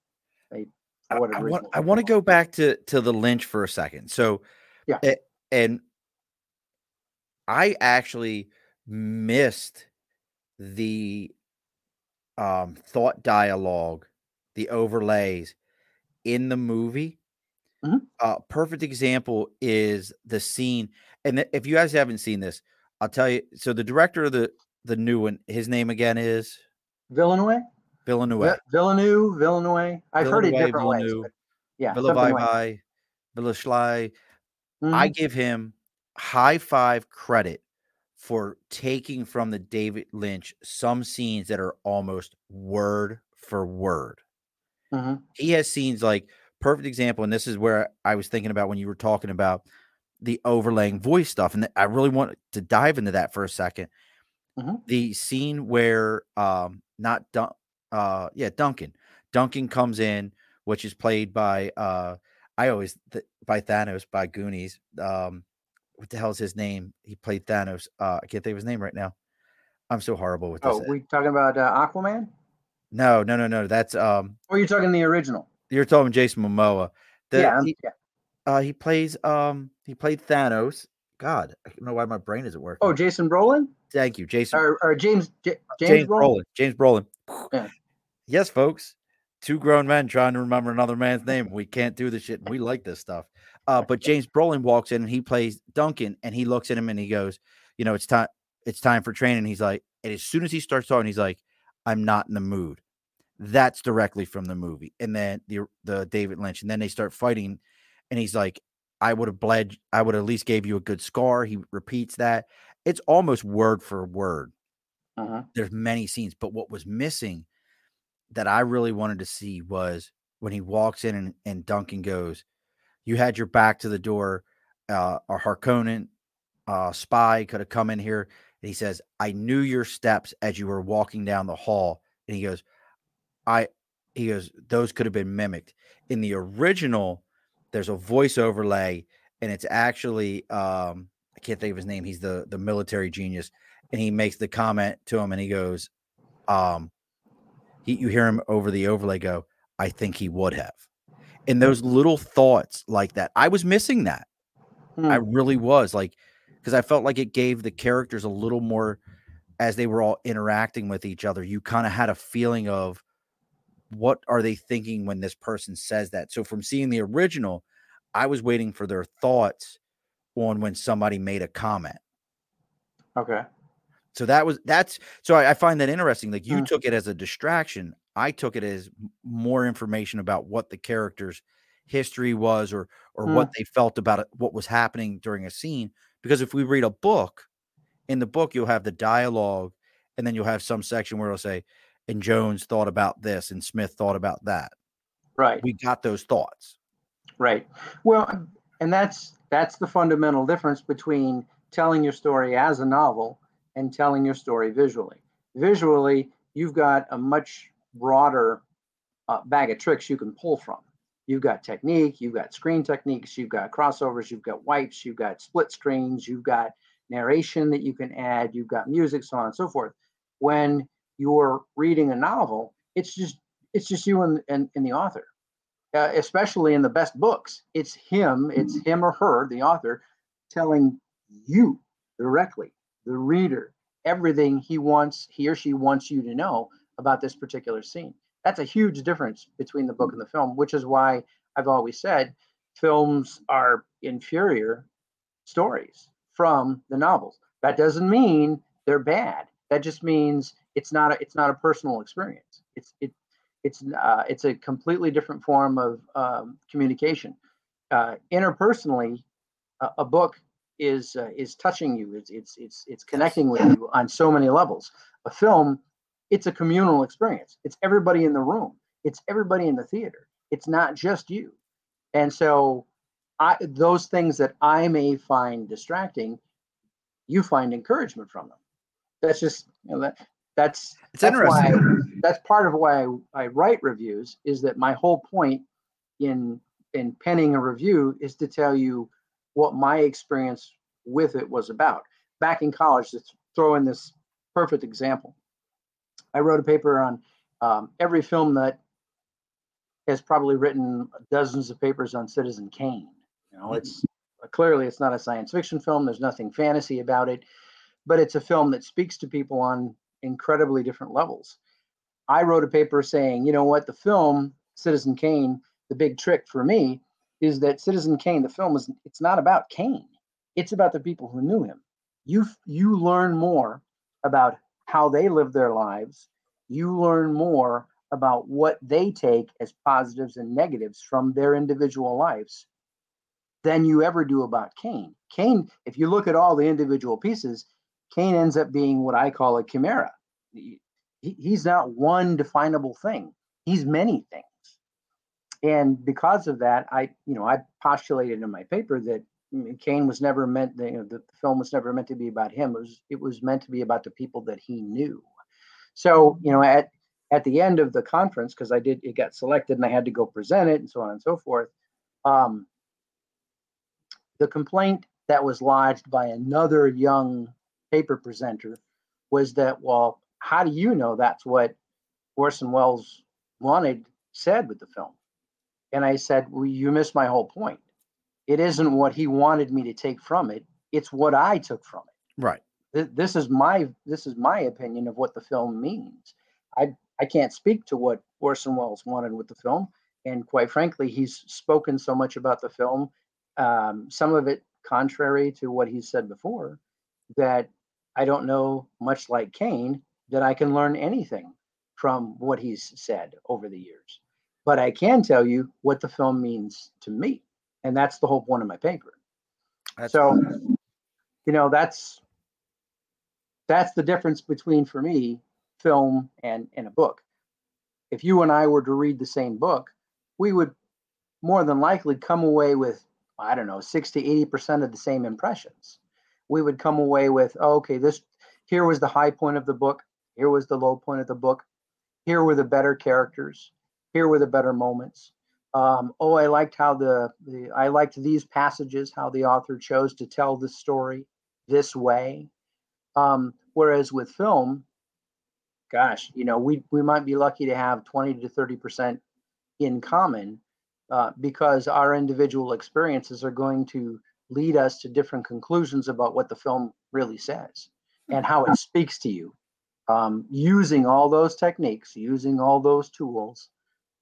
They, I, I want. I want to go back to to the Lynch for a second. So, yeah, and I actually missed the um, thought dialogue, the overlays in the movie. Mm-hmm. Uh, perfect example is the scene, and if you guys haven't seen this, I'll tell you. So the director of the The new one. His name again is Villeneuve. Villeneuve. Villeneuve. Villeneuve. I've Villeneuve, heard it different Villeneuve, ways. But yeah. Villeneuve. Like Villeneuve. Mm-hmm. I give him high five credit for taking from the David Lynch some scenes that are almost word for word. Mm-hmm. He has scenes like perfect example, and this is where I was thinking about when you were talking about the overlaying voice stuff, and I really want to dive into that for a second. Mm-hmm. The scene where um not Dun- uh yeah Duncan Duncan comes in, which is played by uh I always th- by Thanos by Goonies um what the hell is his name he played Thanos uh I can't think of his name right now. I'm so horrible with this. Oh, we talking about uh, Aquaman? No, no, no, no. That's um. Or you're talking the original. You're talking Jason Momoa. The, yeah, he, yeah. Uh, he plays. Um, he played Thanos. God, I don't know why my brain isn't working. Oh, Jason Brolin. Thank you, Jason. Or, or James, J- James. James Brolin. Brolin. James Brolin. Yeah. Yes, folks. Two grown men trying to remember another man's name. We can't do this shit. And we like this stuff. Uh, but James Brolin walks in and he plays Duncan, and he looks at him and he goes, "You know, it's time. It's time for training." He's like, and as soon as he starts talking, he's like, "I'm not in the mood." That's directly from the movie. And then the the David Lynch, and then they start fighting, and he's like, I would have bled, I would at least gave you a good scar. He repeats that. It's almost word for word. Uh-huh. There's many scenes, but what was missing that I really wanted to see was when he walks in and, and Duncan goes, "You had your back to the door. Uh, a Harkonnen uh, spy could have come in here." And he says, "I knew your steps as you were walking down the hall." And he goes, I, he goes, "Those could have been mimicked." In the original, there's a voice overlay, and it's actually, um, I can't think of his name. He's the, the military genius. And he makes the comment to him, and he goes, um, he, you hear him over the overlay go, "I think he would have." And those little thoughts like that, I was missing that. Hmm. I really was, like, because I felt like it gave the characters a little more, as they were all interacting with each other, you kind of had a feeling of, what are they thinking when this person says that? So from seeing the original, I was waiting for their thoughts on when somebody made a comment. Okay. So that was, that's, so I, I find that interesting. Like you mm. took it as a distraction. I took it as more information about what the character's history was, or, or mm. what they felt about it, what was happening during a scene. Because if we read a book, in the book, you'll have the dialogue, and then you'll have some section where it'll say, and Jones thought about this, and Smith thought about that. Right. We got those thoughts. Right. Well, and that's, that's the fundamental difference between telling your story as a novel and telling your story visually. Visually, you've got a much broader uh, bag of tricks you can pull from. You've got technique, you've got screen techniques, you've got crossovers, you've got wipes, you've got split screens, you've got narration that you can add, you've got music, so on and so forth. When you're reading a novel, it's just it's just you and, and, and the author, uh, especially in the best books. It's him, it's him or her, the author, telling you directly, the reader, everything he wants, he or she wants you to know about this particular scene. That's a huge difference between the book and the film, which is why I've always said films are inferior stories from the novels. That doesn't mean they're bad. That just means it's not a, it's not a personal experience. It's it it's uh, it's a completely different form of um, communication. Uh, interpersonally, uh, a book is uh, is touching you. It's it's it's it's connecting with you on so many levels. A film, it's a communal experience. It's everybody in the room. It's everybody in the theater. It's not just you. And so, I those things that I may find distracting, you find encouragement from them. That's just you know, that. That's it's that's interesting. Why, that's part of why I, I write reviews, is that my whole point in in penning a review is to tell you what my experience with it was about. Back in college, to throw in this perfect example, I wrote a paper on um, every film that has probably written dozens of papers on Citizen Kane. You know, it's clearly it's not a science fiction film. There's nothing fantasy about it, but it's a film that speaks to people on incredibly different levels. I wrote a paper saying, you know what, the film Citizen Kane, the big trick for me is that Citizen Kane, the film, is it's not about Kane. It's about the people who knew him. You you learn more about how they live their lives. You learn more about what they take as positives and negatives from their individual lives than you ever do about Kane. Kane, if you look at all the individual pieces, Kane ends up being what I call a chimera. He, he's not one definable thing. He's many things. And because of that, I, you know, I postulated in my paper that Kane was never meant, you know, the film was never meant to be about him. It was, it was meant to be about the people that he knew. So, you know, at, at the end of the conference, cause I did, it got selected and I had to go present it and so on and so forth. Um, the complaint that was lodged by another young paper presenter was that, well, how do you know that's what Orson Welles wanted said with the film? And I said, well, you missed my whole point. it isn't what he wanted me to take from it. It's what I took from it. Right. Th- this is my this is my opinion of what the film means. I I can't speak to what Orson Welles wanted with the film. And quite frankly, he's spoken so much about the film, um, some of it contrary to what he's said before, that I don't know, much like Kane, that I can learn anything from what he's said over the years. But I can tell you what the film means to me. And that's the whole point of my paper. That's so, funny. you know, that's that's the difference between, for me, film and, and a book. If you and I were to read the same book, we would more than likely come away with, I don't know, sixty, eighty percent of the same impressions. We would come away with, oh, okay, this here was the high point of the book. Here was the low point of the book. Here were the better characters. Here were the better moments. Um, oh, I liked how the, the I liked these passages, how the author chose to tell the story this way. Um, whereas with film, gosh, you know, we we might be lucky to have twenty to thirty percent in common uh, because our individual experiences are going to lead us to different conclusions about what the film really says and how it speaks to you. Um, using all those techniques, using all those tools,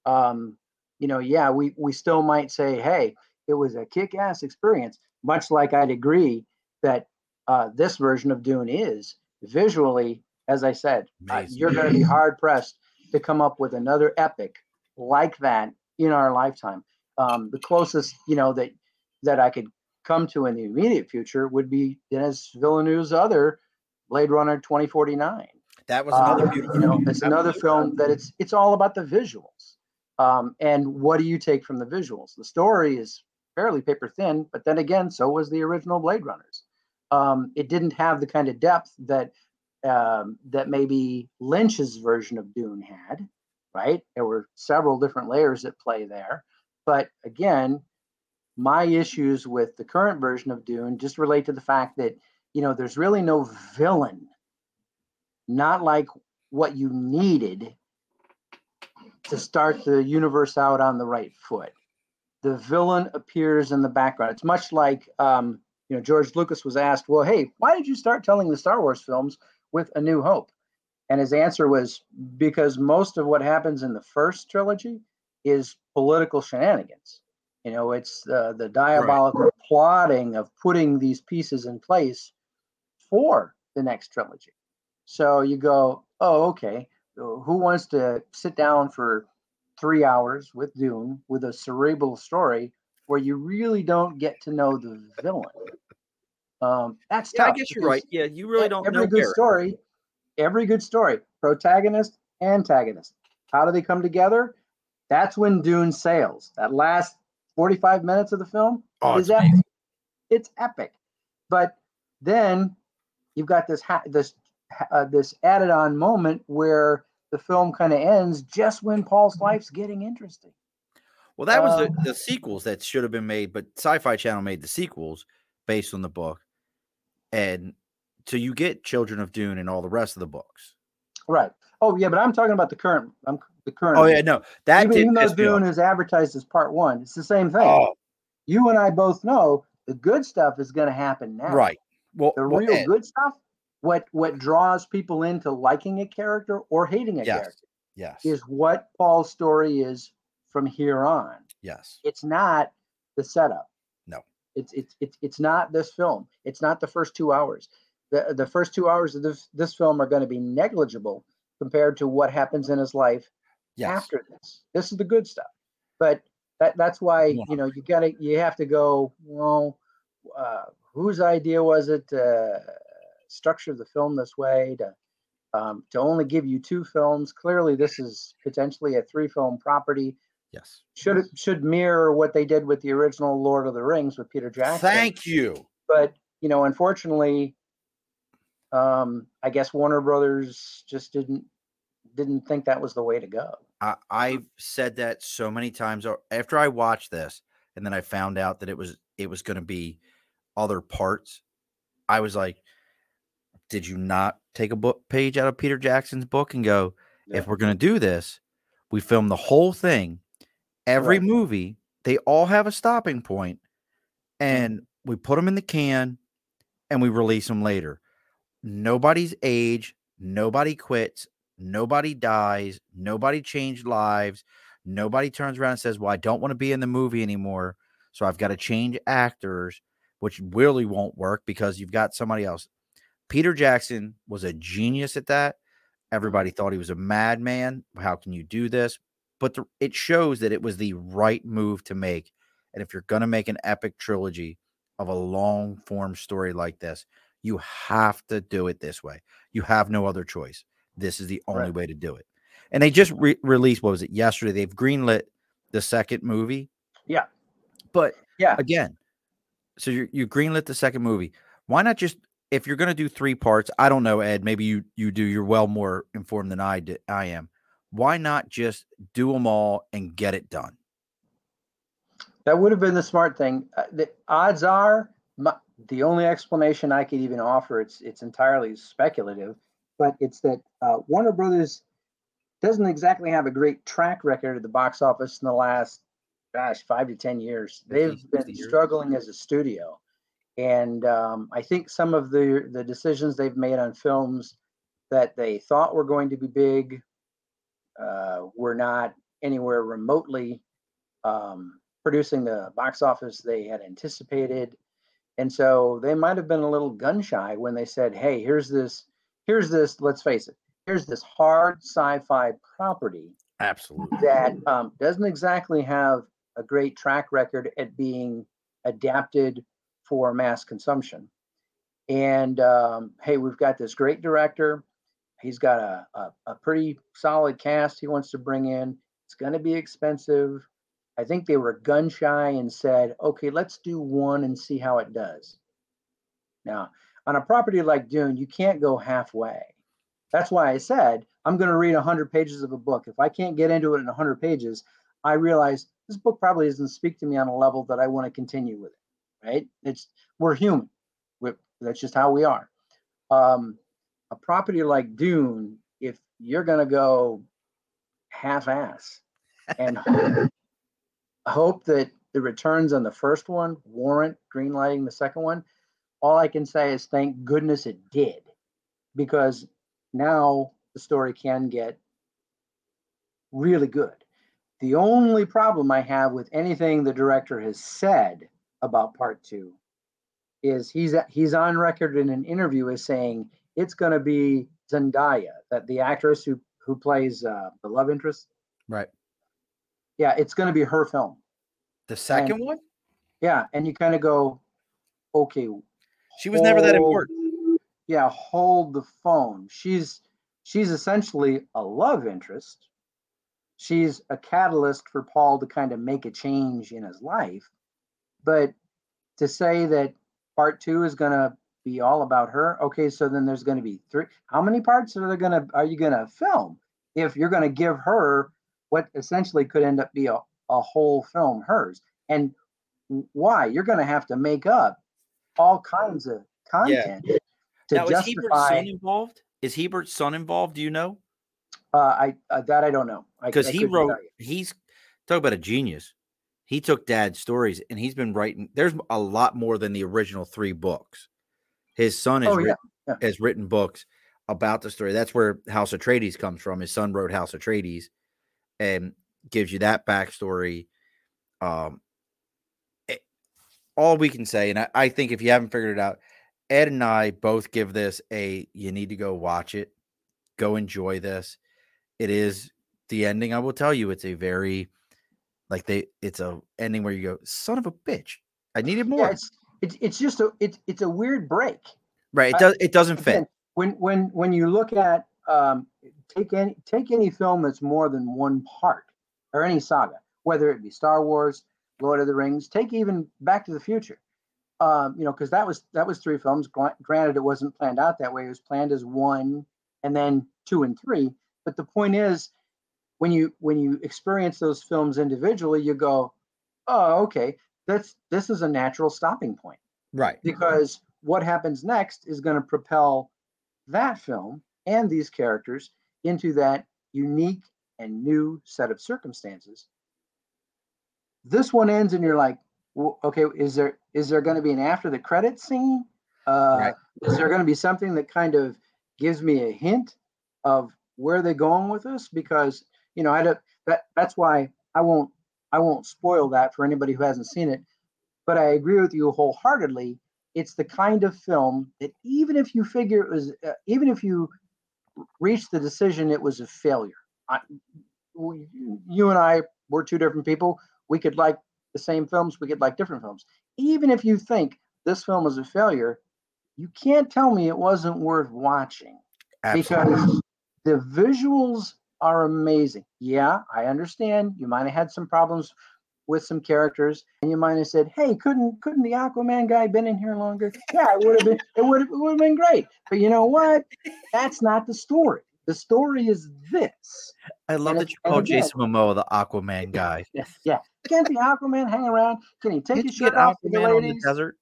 um, you know, yeah, we we still might say, hey, it was a kick-ass experience, much like I'd agree that uh, this version of Dune is visually, as I said, uh, you're going to be hard-pressed to come up with another epic like that in our lifetime. Um, the closest, you know, that that I could come to in the immediate future would be Denis Villeneuve's other Blade Runner twenty forty-nine. That was another uh, beautiful. You know, it's another film that it's it's all about the visuals. Um, and what do you take from the visuals? The story is fairly paper thin, but then again, so was the original Blade Runners. Um, it didn't have the kind of depth that um, that maybe Lynch's version of Dune had, right? There were several different layers at play there. But again, my issues with the current version of Dune just relate to the fact that, you know, there's really no villain, not like what you needed to start the universe out on the right foot. The villain appears in the background. It's much like, um, you know, George Lucas was asked, well, hey, why did you start telling the Star Wars films with A New Hope? And his answer was, because most of what happens in the first trilogy is political shenanigans. You know, it's uh, the diabolical right. plotting of putting these pieces in place for the next trilogy. So you go, oh, okay. Who wants to sit down for three hours with Dune with a cerebral story where you really don't get to know the villain? Um, that's yeah, tough. I guess you're right. Yeah, you really don't every know. Every good Eric. story, every good story, protagonist, antagonist. How do they come together? That's when Dune sails. That last forty-five minutes of the film oh, is epic. Amazing. It's epic. But then you've got this ha- this uh, this added on moment where the film kind of ends just when Paul's life's getting interesting. Well, that was um, the, the sequels that should have been made, but Sci-Fi Channel made the sequels based on the book. And so you get Children of Dune and all the rest of the books. Right. Oh, yeah, but I'm talking about the current. I'm the current. Oh, yeah, no. That even, did even though Dune is advertised as part one, it's the same thing. Oh. You and I both know the good stuff is going to happen now. Right. Well, the real well, good stuff. What what draws people into liking a character or hating a yes. character yes. is what Paul's story is from here on. Yes. It's not the setup. No. It's it's it's it's not this film. It's not the first two hours. The the first two hours of this, this film are going to be negligible compared to what happens in his life yes. after this. This is the good stuff. But that that's why, yeah. you know, you gotta you have to go, well, uh, whose idea was it? Uh structure the film this way to um, to only give you two films. Clearly, this is potentially a three-film property. Yes, should yes. It should mirror what they did with the original Lord of the Rings with Peter Jackson. Thank you. But you know, unfortunately, um, I guess Warner Brothers just didn't didn't think that was the way to go. I, I've said that so many times after I watched this, and then I found out that it was it was going to be other parts. I was like, did you not take a book page out of Peter Jackson's book and go, yeah. if we're going to do this, we film the whole thing. Every right. movie, they all have a stopping point and we put them in the can and we release them later. Nobody's aged. Nobody quits. Nobody dies. Nobody changed lives. Nobody turns around and says, well, I don't want to be in the movie anymore, so I've got to change actors, which really won't work because you've got somebody else. Peter Jackson was a genius at that. Everybody thought he was a madman. How can you do this? But the, it shows that it was the right move to make. And if you're going to make an epic trilogy of a long form story like this, you have to do it this way. You have no other choice. This is the only right way to do it. And they just re- released, what was it, yesterday? They've greenlit the second movie. Yeah. But yeah, again, so you you greenlit the second movie. Why not just, if you're going to do three parts, I don't know, Ed, maybe you, you do. You're well more informed than I, do, I am. Why not just do them all and get it done? That would have been the smart thing. Uh, the odds are, my, the only explanation I could even offer, it's it's entirely speculative, but it's that uh, Warner Brothers doesn't exactly have a great track record at the box office in the last, gosh, five to ten years. They've been struggling as a studio. And um, I think some of the, the decisions they've made on films that they thought were going to be big uh, were not anywhere remotely um, producing the box office they had anticipated. And so they might have been a little gun shy when they said, hey, here's this, here's this, let's face it, here's this hard sci-fi property. Absolutely. That um, doesn't exactly have a great track record at being adapted for mass consumption. And um, hey, we've got this great director. He's got a, a, a pretty solid cast he wants to bring in. It's going to be expensive. I think they were gun shy and said, okay, let's do one and see how it does. Now, on a property like Dune, you can't go halfway. That's why I said, I'm going to read one hundred pages of a book. If I can't get into it in one hundred pages, I realize this book probably doesn't speak to me on a level that I want to continue with it. Right? It's, we're human. We're, that's just how we are. Um, a property like Dune, if you're going to go half-ass and hope, hope that the returns on the first one warrant greenlighting the second one, all I can say is thank goodness it did, because now the story can get really good. The only problem I have with anything the director has said about part two is he's he's on record in an interview as saying it's going to be Zendaya, that the actress who who plays uh, the love interest. Right. Yeah, it's going to be her film. The second and, one? Yeah, and you kind of go, okay. She was hold, never that important. Yeah, hold the phone. She's she's essentially a love interest. She's a catalyst for Paul to kind of make a change in his life. But to say that part two is going to be all about her, okay, so then there's going to be three. How many parts are they going to are you going to film if you're going to give her what essentially could end up be a, a whole film hers? And why? You're going to have to make up all kinds of content yeah. to now, justify. Is Hebert's son involved? Is Hebert's son involved? Do you know? Uh, I uh, that I don't know. Because he wrote. He's talk about a genius. He took dad's stories and he's been writing. There's a lot more than the original three books. His son has, oh, written, yeah. Yeah. has written books about the story. That's where House Atreides comes from. His son wrote House Atreides and gives you that backstory. Um, it, all we can say, and I, I think if you haven't figured it out, Ed and I both give this a, you need to go watch it. Go enjoy this. It is the ending. I will tell you, it's a very... Like they, it's a ending where you go, son of a bitch, I needed more. Yeah, it's, it's it's just a it's it's a weird break, right? It does it doesn't uh, fit. Again, when when when you look at um, take any take any film that's more than one part or any saga, whether it be Star Wars, Lord of the Rings, take even Back to the Future, um, you know, because that was that was three films. Granted, it wasn't planned out that way. It was planned as one, and then two and three. But the point is, when you when you experience those films individually, you go, oh, okay, that's this is a natural stopping point. Right. Because what happens next is going to propel that film and these characters into that unique and new set of circumstances. This one ends and you're like, okay, is there is there going to be an after the credits scene? Uh, right. Is there going to be something that kind of gives me a hint of where they're going with this? Because you know, I don't, that that's why I won't I won't spoil that for anybody who hasn't seen it. But I agree with you wholeheartedly. It's the kind of film that even if you figure it was, uh, even if you reach the decision it was a failure. I, we, you and I were two different people. We could like the same films. We could like different films. Even if you think this film is a failure, you can't tell me it wasn't worth watching. Absolutely. Because the visuals are amazing. Yeah, I understand. You might have had some problems with some characters, and you might have said, "Hey, couldn't couldn't the Aquaman guy been in here longer?" Yeah, it would have been. It would have, it would have been great. But you know what? That's not the story. The story is this. I love and that you call Jason Momoa the Aquaman guy. Yeah, yeah. Can't the Aquaman hang around? Can he take Did his shirt off to the ladies? On the desert?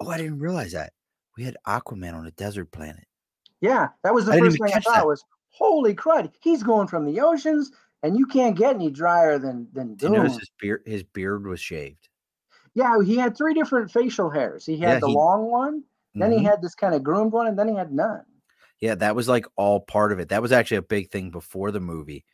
Oh, I didn't realize that we had Aquaman on a desert planet. Yeah, that was the I first thing I thought that. was, "Holy crud! He's going from the oceans." And you can't get any drier than than Dune. You notice his beard, his beard was shaved. Yeah, he had three different facial hairs. He had yeah, the he, long one, then mm-hmm. he had this kind of groomed one, and then he had none. Yeah, that was like all part of it. That was actually a big thing before the movie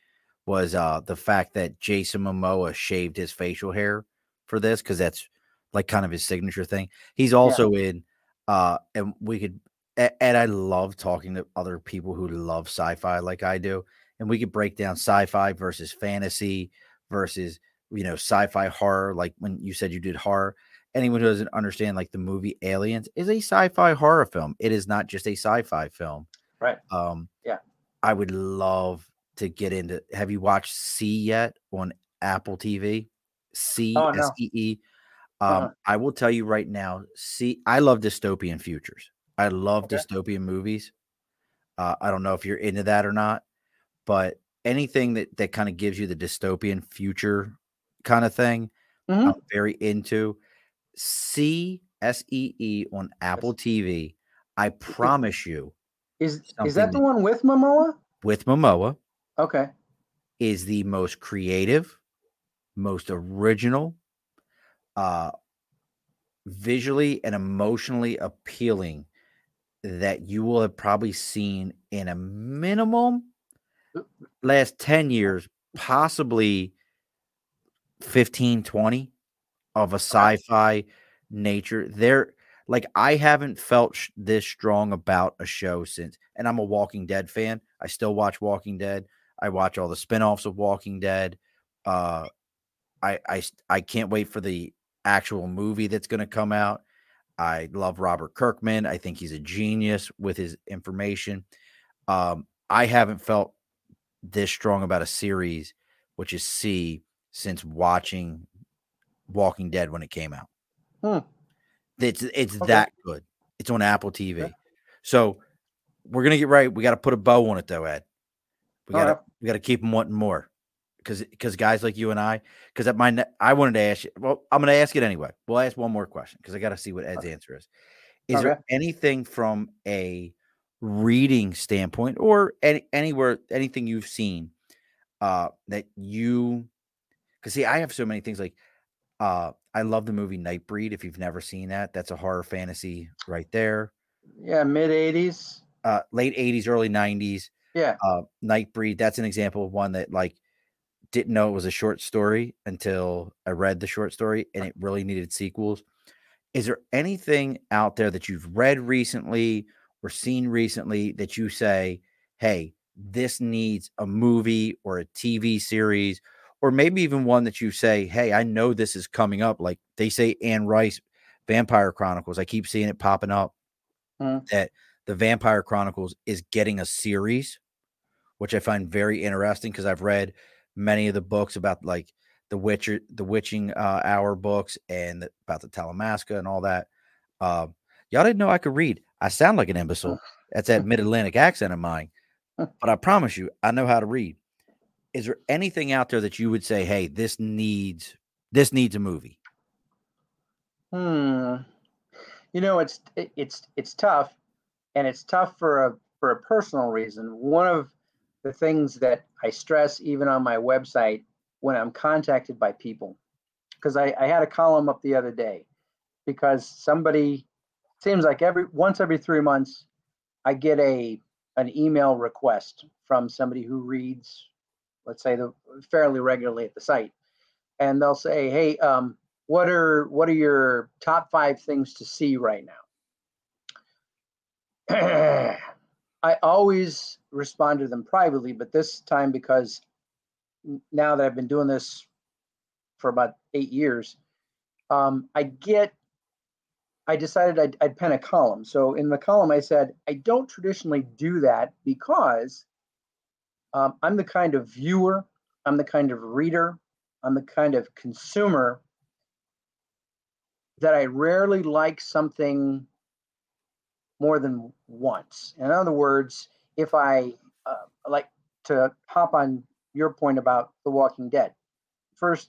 was uh, the fact that Jason Momoa shaved his facial hair for this, because that's like kind of his signature thing. He's also yeah. in, uh, and we could, and I love talking to other people who love sci-fi like I do. And we could break down sci-fi versus fantasy versus, you know, sci-fi horror. Like when you said you did horror, anyone who doesn't understand, like the movie Aliens is a sci-fi horror film. It is not just a sci-fi film. Right. Um, yeah. I would love to get into, have you watched C yet on Apple T V? C, oh, no. S E E. Um, uh-huh. I will tell you right now, C, I love dystopian futures. I love okay. dystopian movies. Uh, I don't know if you're into that or not. But anything that, that kind of gives you the dystopian future kind of thing, mm-hmm. I'm very into. C S E E on Apple T V. I promise you. Is is that the one with Momoa? With Momoa. Okay. Is the most creative, most original, uh, visually and emotionally appealing that you will have probably seen in a minimum last ten years, possibly fifteen, twenty of a sci-fi nature. There, like, I haven't felt sh- this strong about a show since, and I'm a Walking Dead fan. I still watch Walking Dead. I watch all the spinoffs of Walking Dead. Uh, I, I, I can't wait for the actual movie that's going to come out. I love Robert Kirkman. I think he's a genius with his information. Um, I haven't felt this strong about a series, which is C, since watching Walking Dead when it came out. Hmm. It's it's okay. that good. It's on Apple T V. Okay. So we're gonna get right. We got to put a bow on it though, Ed. We got to right. we got to keep them wanting more, because because guys like you and I, because at my I wanted to ask you. Well, I'm gonna ask it anyway. We'll ask one more question because I got to see what Ed's okay. answer is. Is okay. there anything from a reading standpoint or any, anywhere anything you've seen uh that you because see I have so many things like uh I love the movie Nightbreed. If you've never seen that, that's a horror fantasy right there. Yeah, mid eighties, uh late eighties, early nineties. Yeah. uh Nightbreed, that's an example of one that like didn't know it was a short story until I read the short story, and it really needed sequels. Is there anything out there that you've read recently or seen recently that you say, hey, this needs a movie or a T V series, or maybe even one that you say, hey, I know this is coming up. Like they say, Anne Rice, Vampire Chronicles. I keep seeing it popping up mm. that the Vampire Chronicles is getting a series, which I find very interesting because I've read many of the books about like the Witcher, the Witching uh, Hour books and the, about the Talamasca and all that. Uh, y'all didn't know I could read. I sound like an imbecile. That's that mid-Atlantic accent of mine. But I promise you, I know how to read. Is there anything out there that you would say, hey, this needs this needs a movie? Hmm. You know, it's it, it's it's tough, and it's tough for a for a personal reason. One of the things that I stress even on my website when I'm contacted by people because I, I had a column up the other day, because somebody, it seems like every once every three months, I get a an email request from somebody who reads, let's say, the fairly regularly at the site, and they'll say, "Hey, um, what are what are your top five things to see right now?" I always respond to them privately, but this time, because now that I've been doing this for about eight years, um, I get, I decided I'd, I'd pen a column. So in the column, I said, I don't traditionally do that because um, I'm the kind of viewer, I'm the kind of reader, I'm the kind of consumer that I rarely like something more than once. In other words, if I uh, like to hop on your point about The Walking Dead, first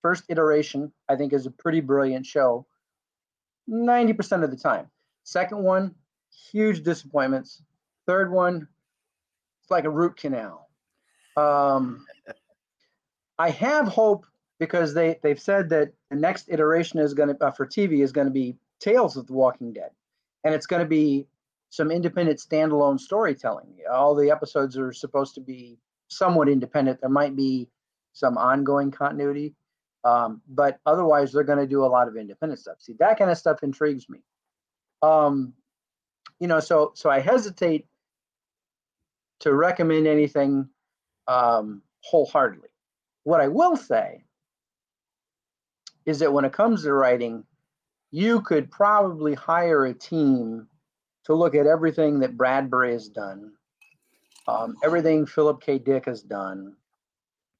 first iteration, I think, is a pretty brilliant show ninety percent of the time. Second one, huge disappointments. Third one, it's like a root canal. Um, I have hope because they, they've said that the next iteration is going to uh, for T V is going to be Tales of The Walking Dead. And it's going to be some independent standalone storytelling. All the episodes are supposed to be somewhat independent. There might be some ongoing continuity, um, but otherwise they're going to do a lot of independent stuff. See, that kind of stuff intrigues me. Um, you know, so so I hesitate to recommend anything um, wholeheartedly. What I will say is that when it comes to writing, you could probably hire a team to look at everything that Bradbury has done, um, everything Philip K. Dick has done.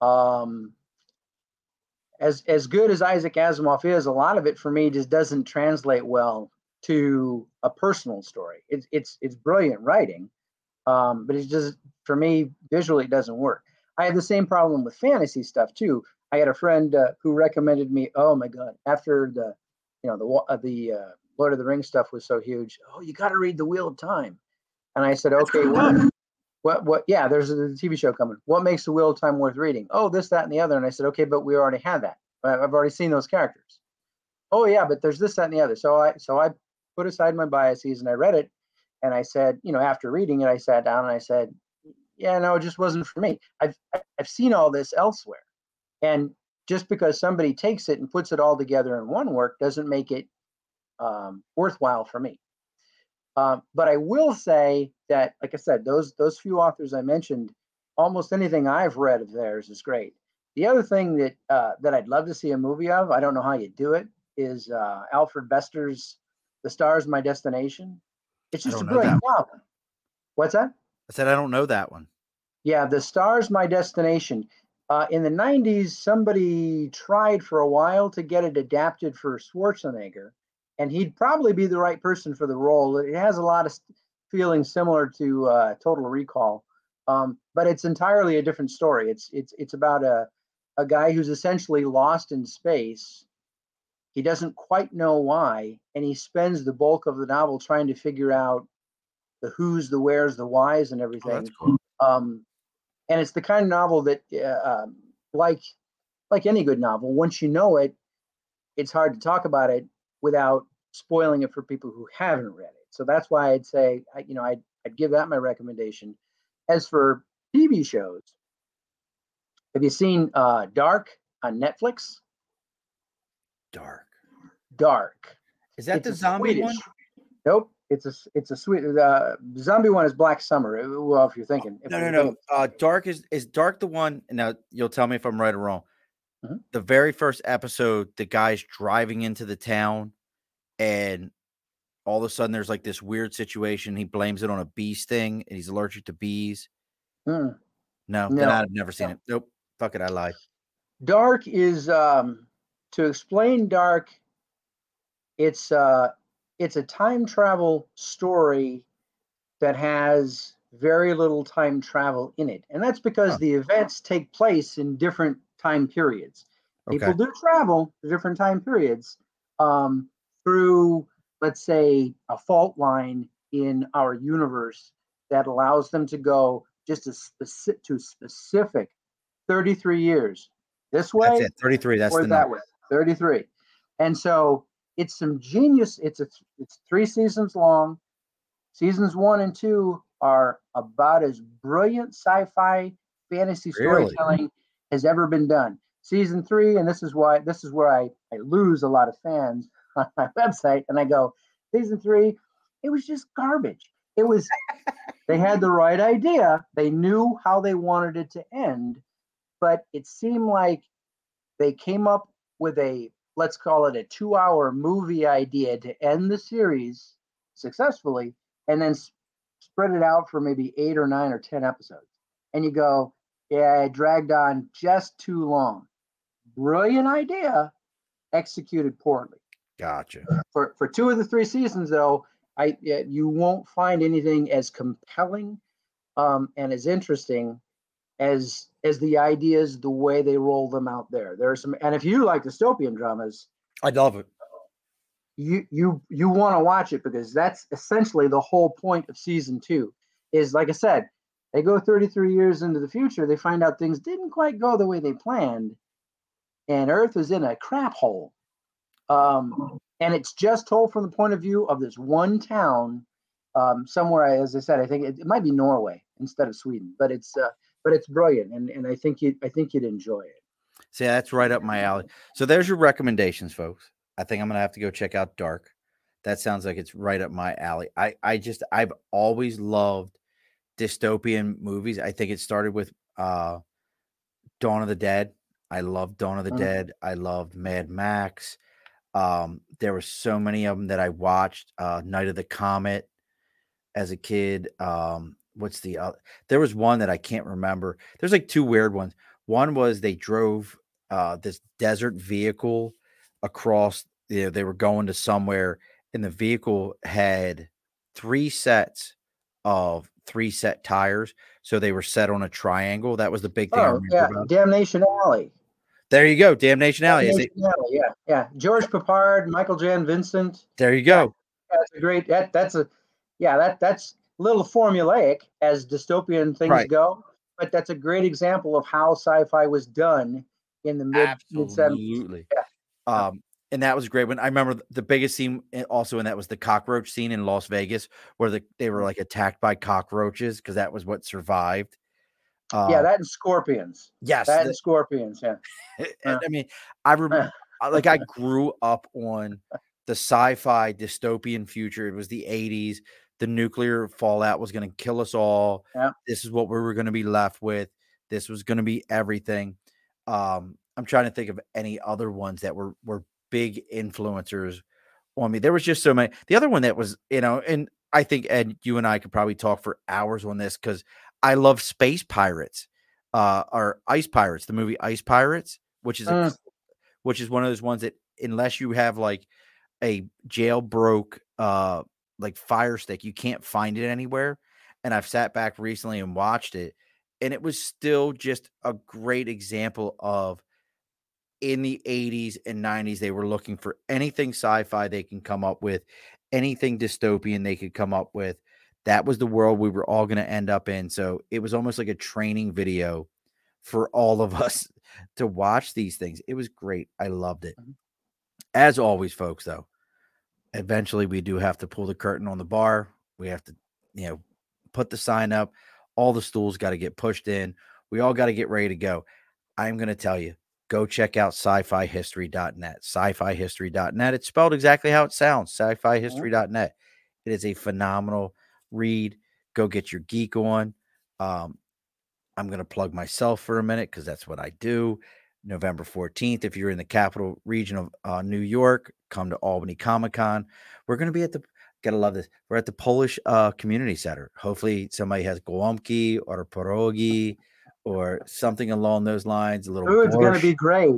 Um, as as good as Isaac Asimov is, a lot of it for me just doesn't translate well to a personal story. It's it's it's brilliant writing, um, but it's just, for me, visually it doesn't work. I have the same problem with fantasy stuff too. I had a friend uh, who recommended me. Oh my God! After the You know, the uh, the uh, Lord of the Rings stuff was so huge. Oh, you got to read The Wheel of Time. And I said, okay, what, what, what, yeah, there's a T V show coming. What makes The Wheel of Time worth reading? Oh, this, that, and the other. And I said, okay, but we already had that. I've already seen those characters. Oh, yeah, but there's this, that, and the other. So I, so I put aside my biases and I read it. And I said, you know, after reading it, I sat down and I said, yeah, no, it just wasn't for me. I've, I've seen all this elsewhere. And just because somebody takes it and puts it all together in one work doesn't make it um, worthwhile for me. Um, but I will say that, like I said, those those few authors I mentioned, almost anything I've read of theirs is great. The other thing that uh, that I'd love to see a movie of, I don't know how you do it, is uh, Alfred Bester's "The Stars My Destination." It's just a brilliant novel. What's that? I said I don't know that one. Yeah, "The Stars My Destination." Uh, in the nineties, somebody tried for a while to get it adapted for Schwarzenegger, and he'd probably be the right person for the role. It has a lot of feelings similar to uh, Total Recall, um, but it's entirely a different story. It's it's it's about a a guy who's essentially lost in space. He doesn't quite know why, and he spends the bulk of the novel trying to figure out the who's, the where's, the whys, and everything. Oh, that's cool. Um, And it's the kind of novel that, uh, like like any good novel, once you know it, it's hard to talk about it without spoiling it for people who haven't read it. So that's why I'd say, you know, I'd, I'd give that my recommendation. As for T V shows, have you seen uh, Dark on Netflix? Dark. Dark. Is that it's the zombie Swedish one? Nope. It's a it's a sweet uh, zombie one is Black Summer. Well, if you're thinking, if no, no, no. Uh, Dark is is Dark the one. Now you'll tell me if I'm right or wrong. Mm-hmm. The very first episode, the guy's driving into the town, and all of a sudden there's like this weird situation. He blames it on a bee sting, and he's allergic to bees. Mm. No, no, I've never seen no. it. Nope, fuck it, I lied. Dark is um, to explain Dark. It's uh. It's a time travel story that has very little time travel in it. And that's because oh. the events take place in different time periods. Okay. People do travel to different time periods um, through, let's say, a fault line in our universe that allows them to go just a specific, to specific thirty-three years this way. That's it, thirty-three, that's or the that number. Way. thirty-three. And so it's some genius. It's a, it's three seasons long. Seasons one and two are about as brilliant sci-fi fantasy really? storytelling has ever been done. Season three, and this is why this is where I, I lose a lot of fans on my website, and I go, season three, it was just garbage. It was, they had the right idea. They knew how they wanted it to end, but it seemed like they came up with a, let's call it a two-hour movie idea to end the series successfully, and then sp- spread it out for maybe eight or nine or ten episodes. And you go, yeah, it dragged on just too long. Brilliant idea, executed poorly. Gotcha. For for two of the three seasons, though, I you won't find anything as compelling um, and as interesting as as the ideas, the way they roll them out there. There are some, and if you like dystopian dramas, I love it. You you you want to watch it because that's essentially the whole point of season two. Is like I said, they go thirty-three years into the future. They find out things didn't quite go the way they planned, and Earth is in a crap hole. Um, and it's just told from the point of view of this one town, um, somewhere, as I said, I think it, it might be Norway instead of Sweden, but it's, uh, but it's brilliant. And, and I think you, I think you'd enjoy it. See, that's right up my alley. So there's your recommendations, folks. I think I'm going to have to go check out Dark. That sounds like it's right up my alley. I, I just, I've always loved dystopian movies. I think it started with, uh, Dawn of the Dead. I loved Dawn of the mm-hmm. Dead. I loved Mad Max. Um, there were so many of them that I watched, uh, Night of the Comet as a kid. Um, what's the, uh, there was one that I can't remember. There's like two weird ones. One was they drove, uh, this desert vehicle across, you know, they were going to somewhere and the vehicle had three sets of three set tires. So they were set on a triangle. That was the big thing. Oh, yeah. About. Damnation Alley. There you go. Damnation Alley. Damnation Alley, yeah, yeah. George Papard, Michael Jan Vincent. There you go. Yeah, that's a great. That, that's a, yeah. That that's a little formulaic as dystopian things right. go, but that's a great example of how sci-fi was done in the mid seventies. Absolutely. Yeah. Um, and that was a great one. I remember the biggest scene also, and that was the cockroach scene in Las Vegas, where the, they were like attacked by cockroaches because that was what survived. Uh, yeah, that and scorpions. Yes, that the, and scorpions. Yeah, and, I mean, I remember, like, I grew up on the sci-fi dystopian future. It was the eighties. The nuclear fallout was going to kill us all. Yeah. This is what we were going to be left with. This was going to be everything. Um, I'm trying to think of any other ones that were were big influencers on me. There was just so many. The other one that was, you know, and I think Ed, you and I could probably talk for hours on this because I love Space Pirates, uh, or Ice Pirates, the movie Ice Pirates, which is, a, uh. which is one of those ones that unless you have like a jailbroke, uh, like Fire Stick, you can't find it anywhere. And I've sat back recently and watched it, and it was still just a great example of in the eighties and nineties, they were looking for anything sci-fi they can come up with, anything dystopian they could come up with. That was the world we were all going to end up in. So it was almost like a training video for all of us to watch these things. It was great. I loved it. As always, folks, though, eventually we do have to pull the curtain on the bar. We have to, you know, put the sign up. All the stools got to get pushed in. We all got to get ready to go. I'm going to tell you, go check out sci fi history dot net. sci fi history dot net. It's spelled exactly how it sounds, sci fi history dot net. It is a phenomenal read. Go get your geek on. um I'm gonna plug myself for a minute because that's what I do. November fourteenth, if you're in the capital region of uh New York, come to Albany Comic-Con. We're gonna be at the gotta love this we're at the Polish uh Community Center. Hopefully somebody has gołąbki or pierogi or something along those lines. A little food's gonna be great.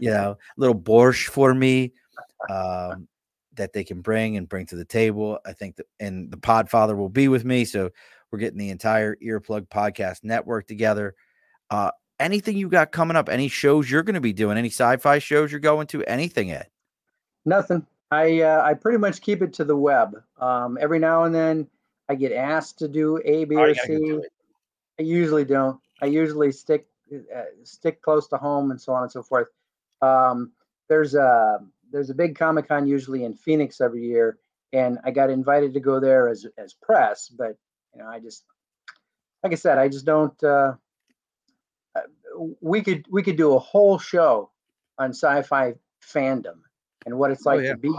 You know, a little borscht for me um that they can bring and bring to the table. I think that, and the Podfather will be with me. So we're getting the entire Earplug Podcast Network together. Uh, anything you got coming up, any shows you're going to be doing, any sci-fi shows you're going to, anything, Ed? Nothing. I, uh, I pretty much keep it to the web. Um, every now and then I get asked to do A, B, oh, or C. Do I usually don't. I usually stick, uh, stick close to home and so on and so forth. Um, there's a there's a big Comic-Con usually in Phoenix every year, and I got invited to go there as as press, but you know, I just, like I said, I just don't. Uh, we could we could do a whole show on sci-fi fandom and what it's like oh, yeah. to be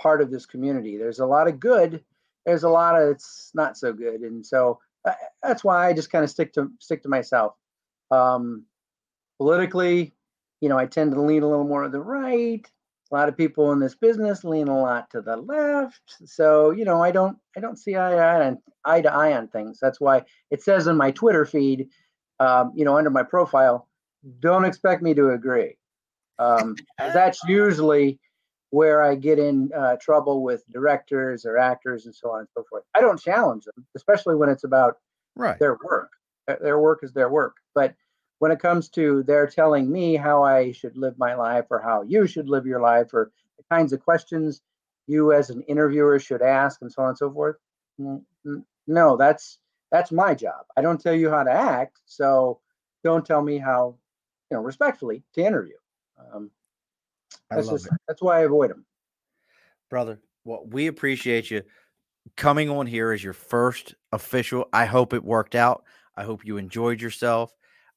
part of this community. There's a lot of good. There's a lot of it's not so good, and so uh, that's why I just kind of stick to stick to myself. Um, politically, you know, I tend to lean a little more to the right. A lot of people in this business lean a lot to the left. So, you know, I don't I don't see eye to eye on, eye to eye on things. That's why it says in my Twitter feed, um, you know, under my profile, don't expect me to agree. Um, that's usually where I get in uh, trouble with directors or actors and so on and so forth. I don't challenge them, especially when it's about right. their work. Their work is their work. But when it comes to they're telling me how I should live my life or how you should live your life or the kinds of questions you as an interviewer should ask and so on and so forth, no, that's that's my job. I don't tell you how to act, so don't tell me how, you know, respectfully to interview. Um, that's, just, that's why I avoid them. Brother, well, we appreciate you coming on here as your first official. I hope it worked out. I hope you enjoyed yourself.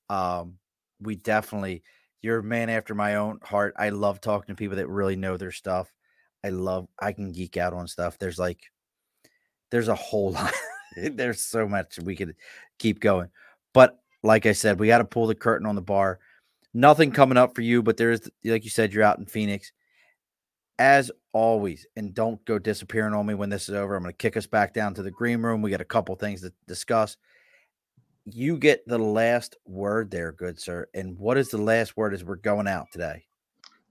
Um, we definitely, you're a man after my own heart. I love talking to people that really know their stuff. I love, I can geek out on stuff. There's like, there's a whole lot. There's so much we could keep going. But like I said, we got to pull the curtain on the bar. Nothing coming up for you, but there is, like you said, you're out in Phoenix as always. And don't go disappearing on me when this is over. I'm going to kick us back down to the green room. We got a couple things to discuss. You get the last word there, good sir. And what is the last word as we're going out today?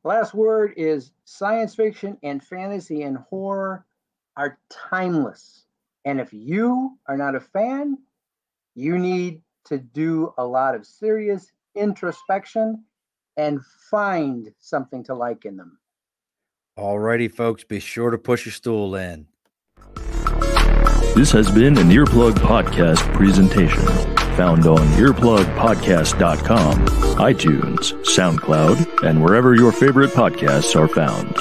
Last word is science fiction and fantasy and horror are timeless. And if you are not a fan, you need to do a lot of serious introspection and find something to like in them. All righty, folks, be sure to push your stool in. This has been an Earplug Podcast presentation, found on earplug podcast dot com, iTunes, SoundCloud, and wherever your favorite podcasts are found.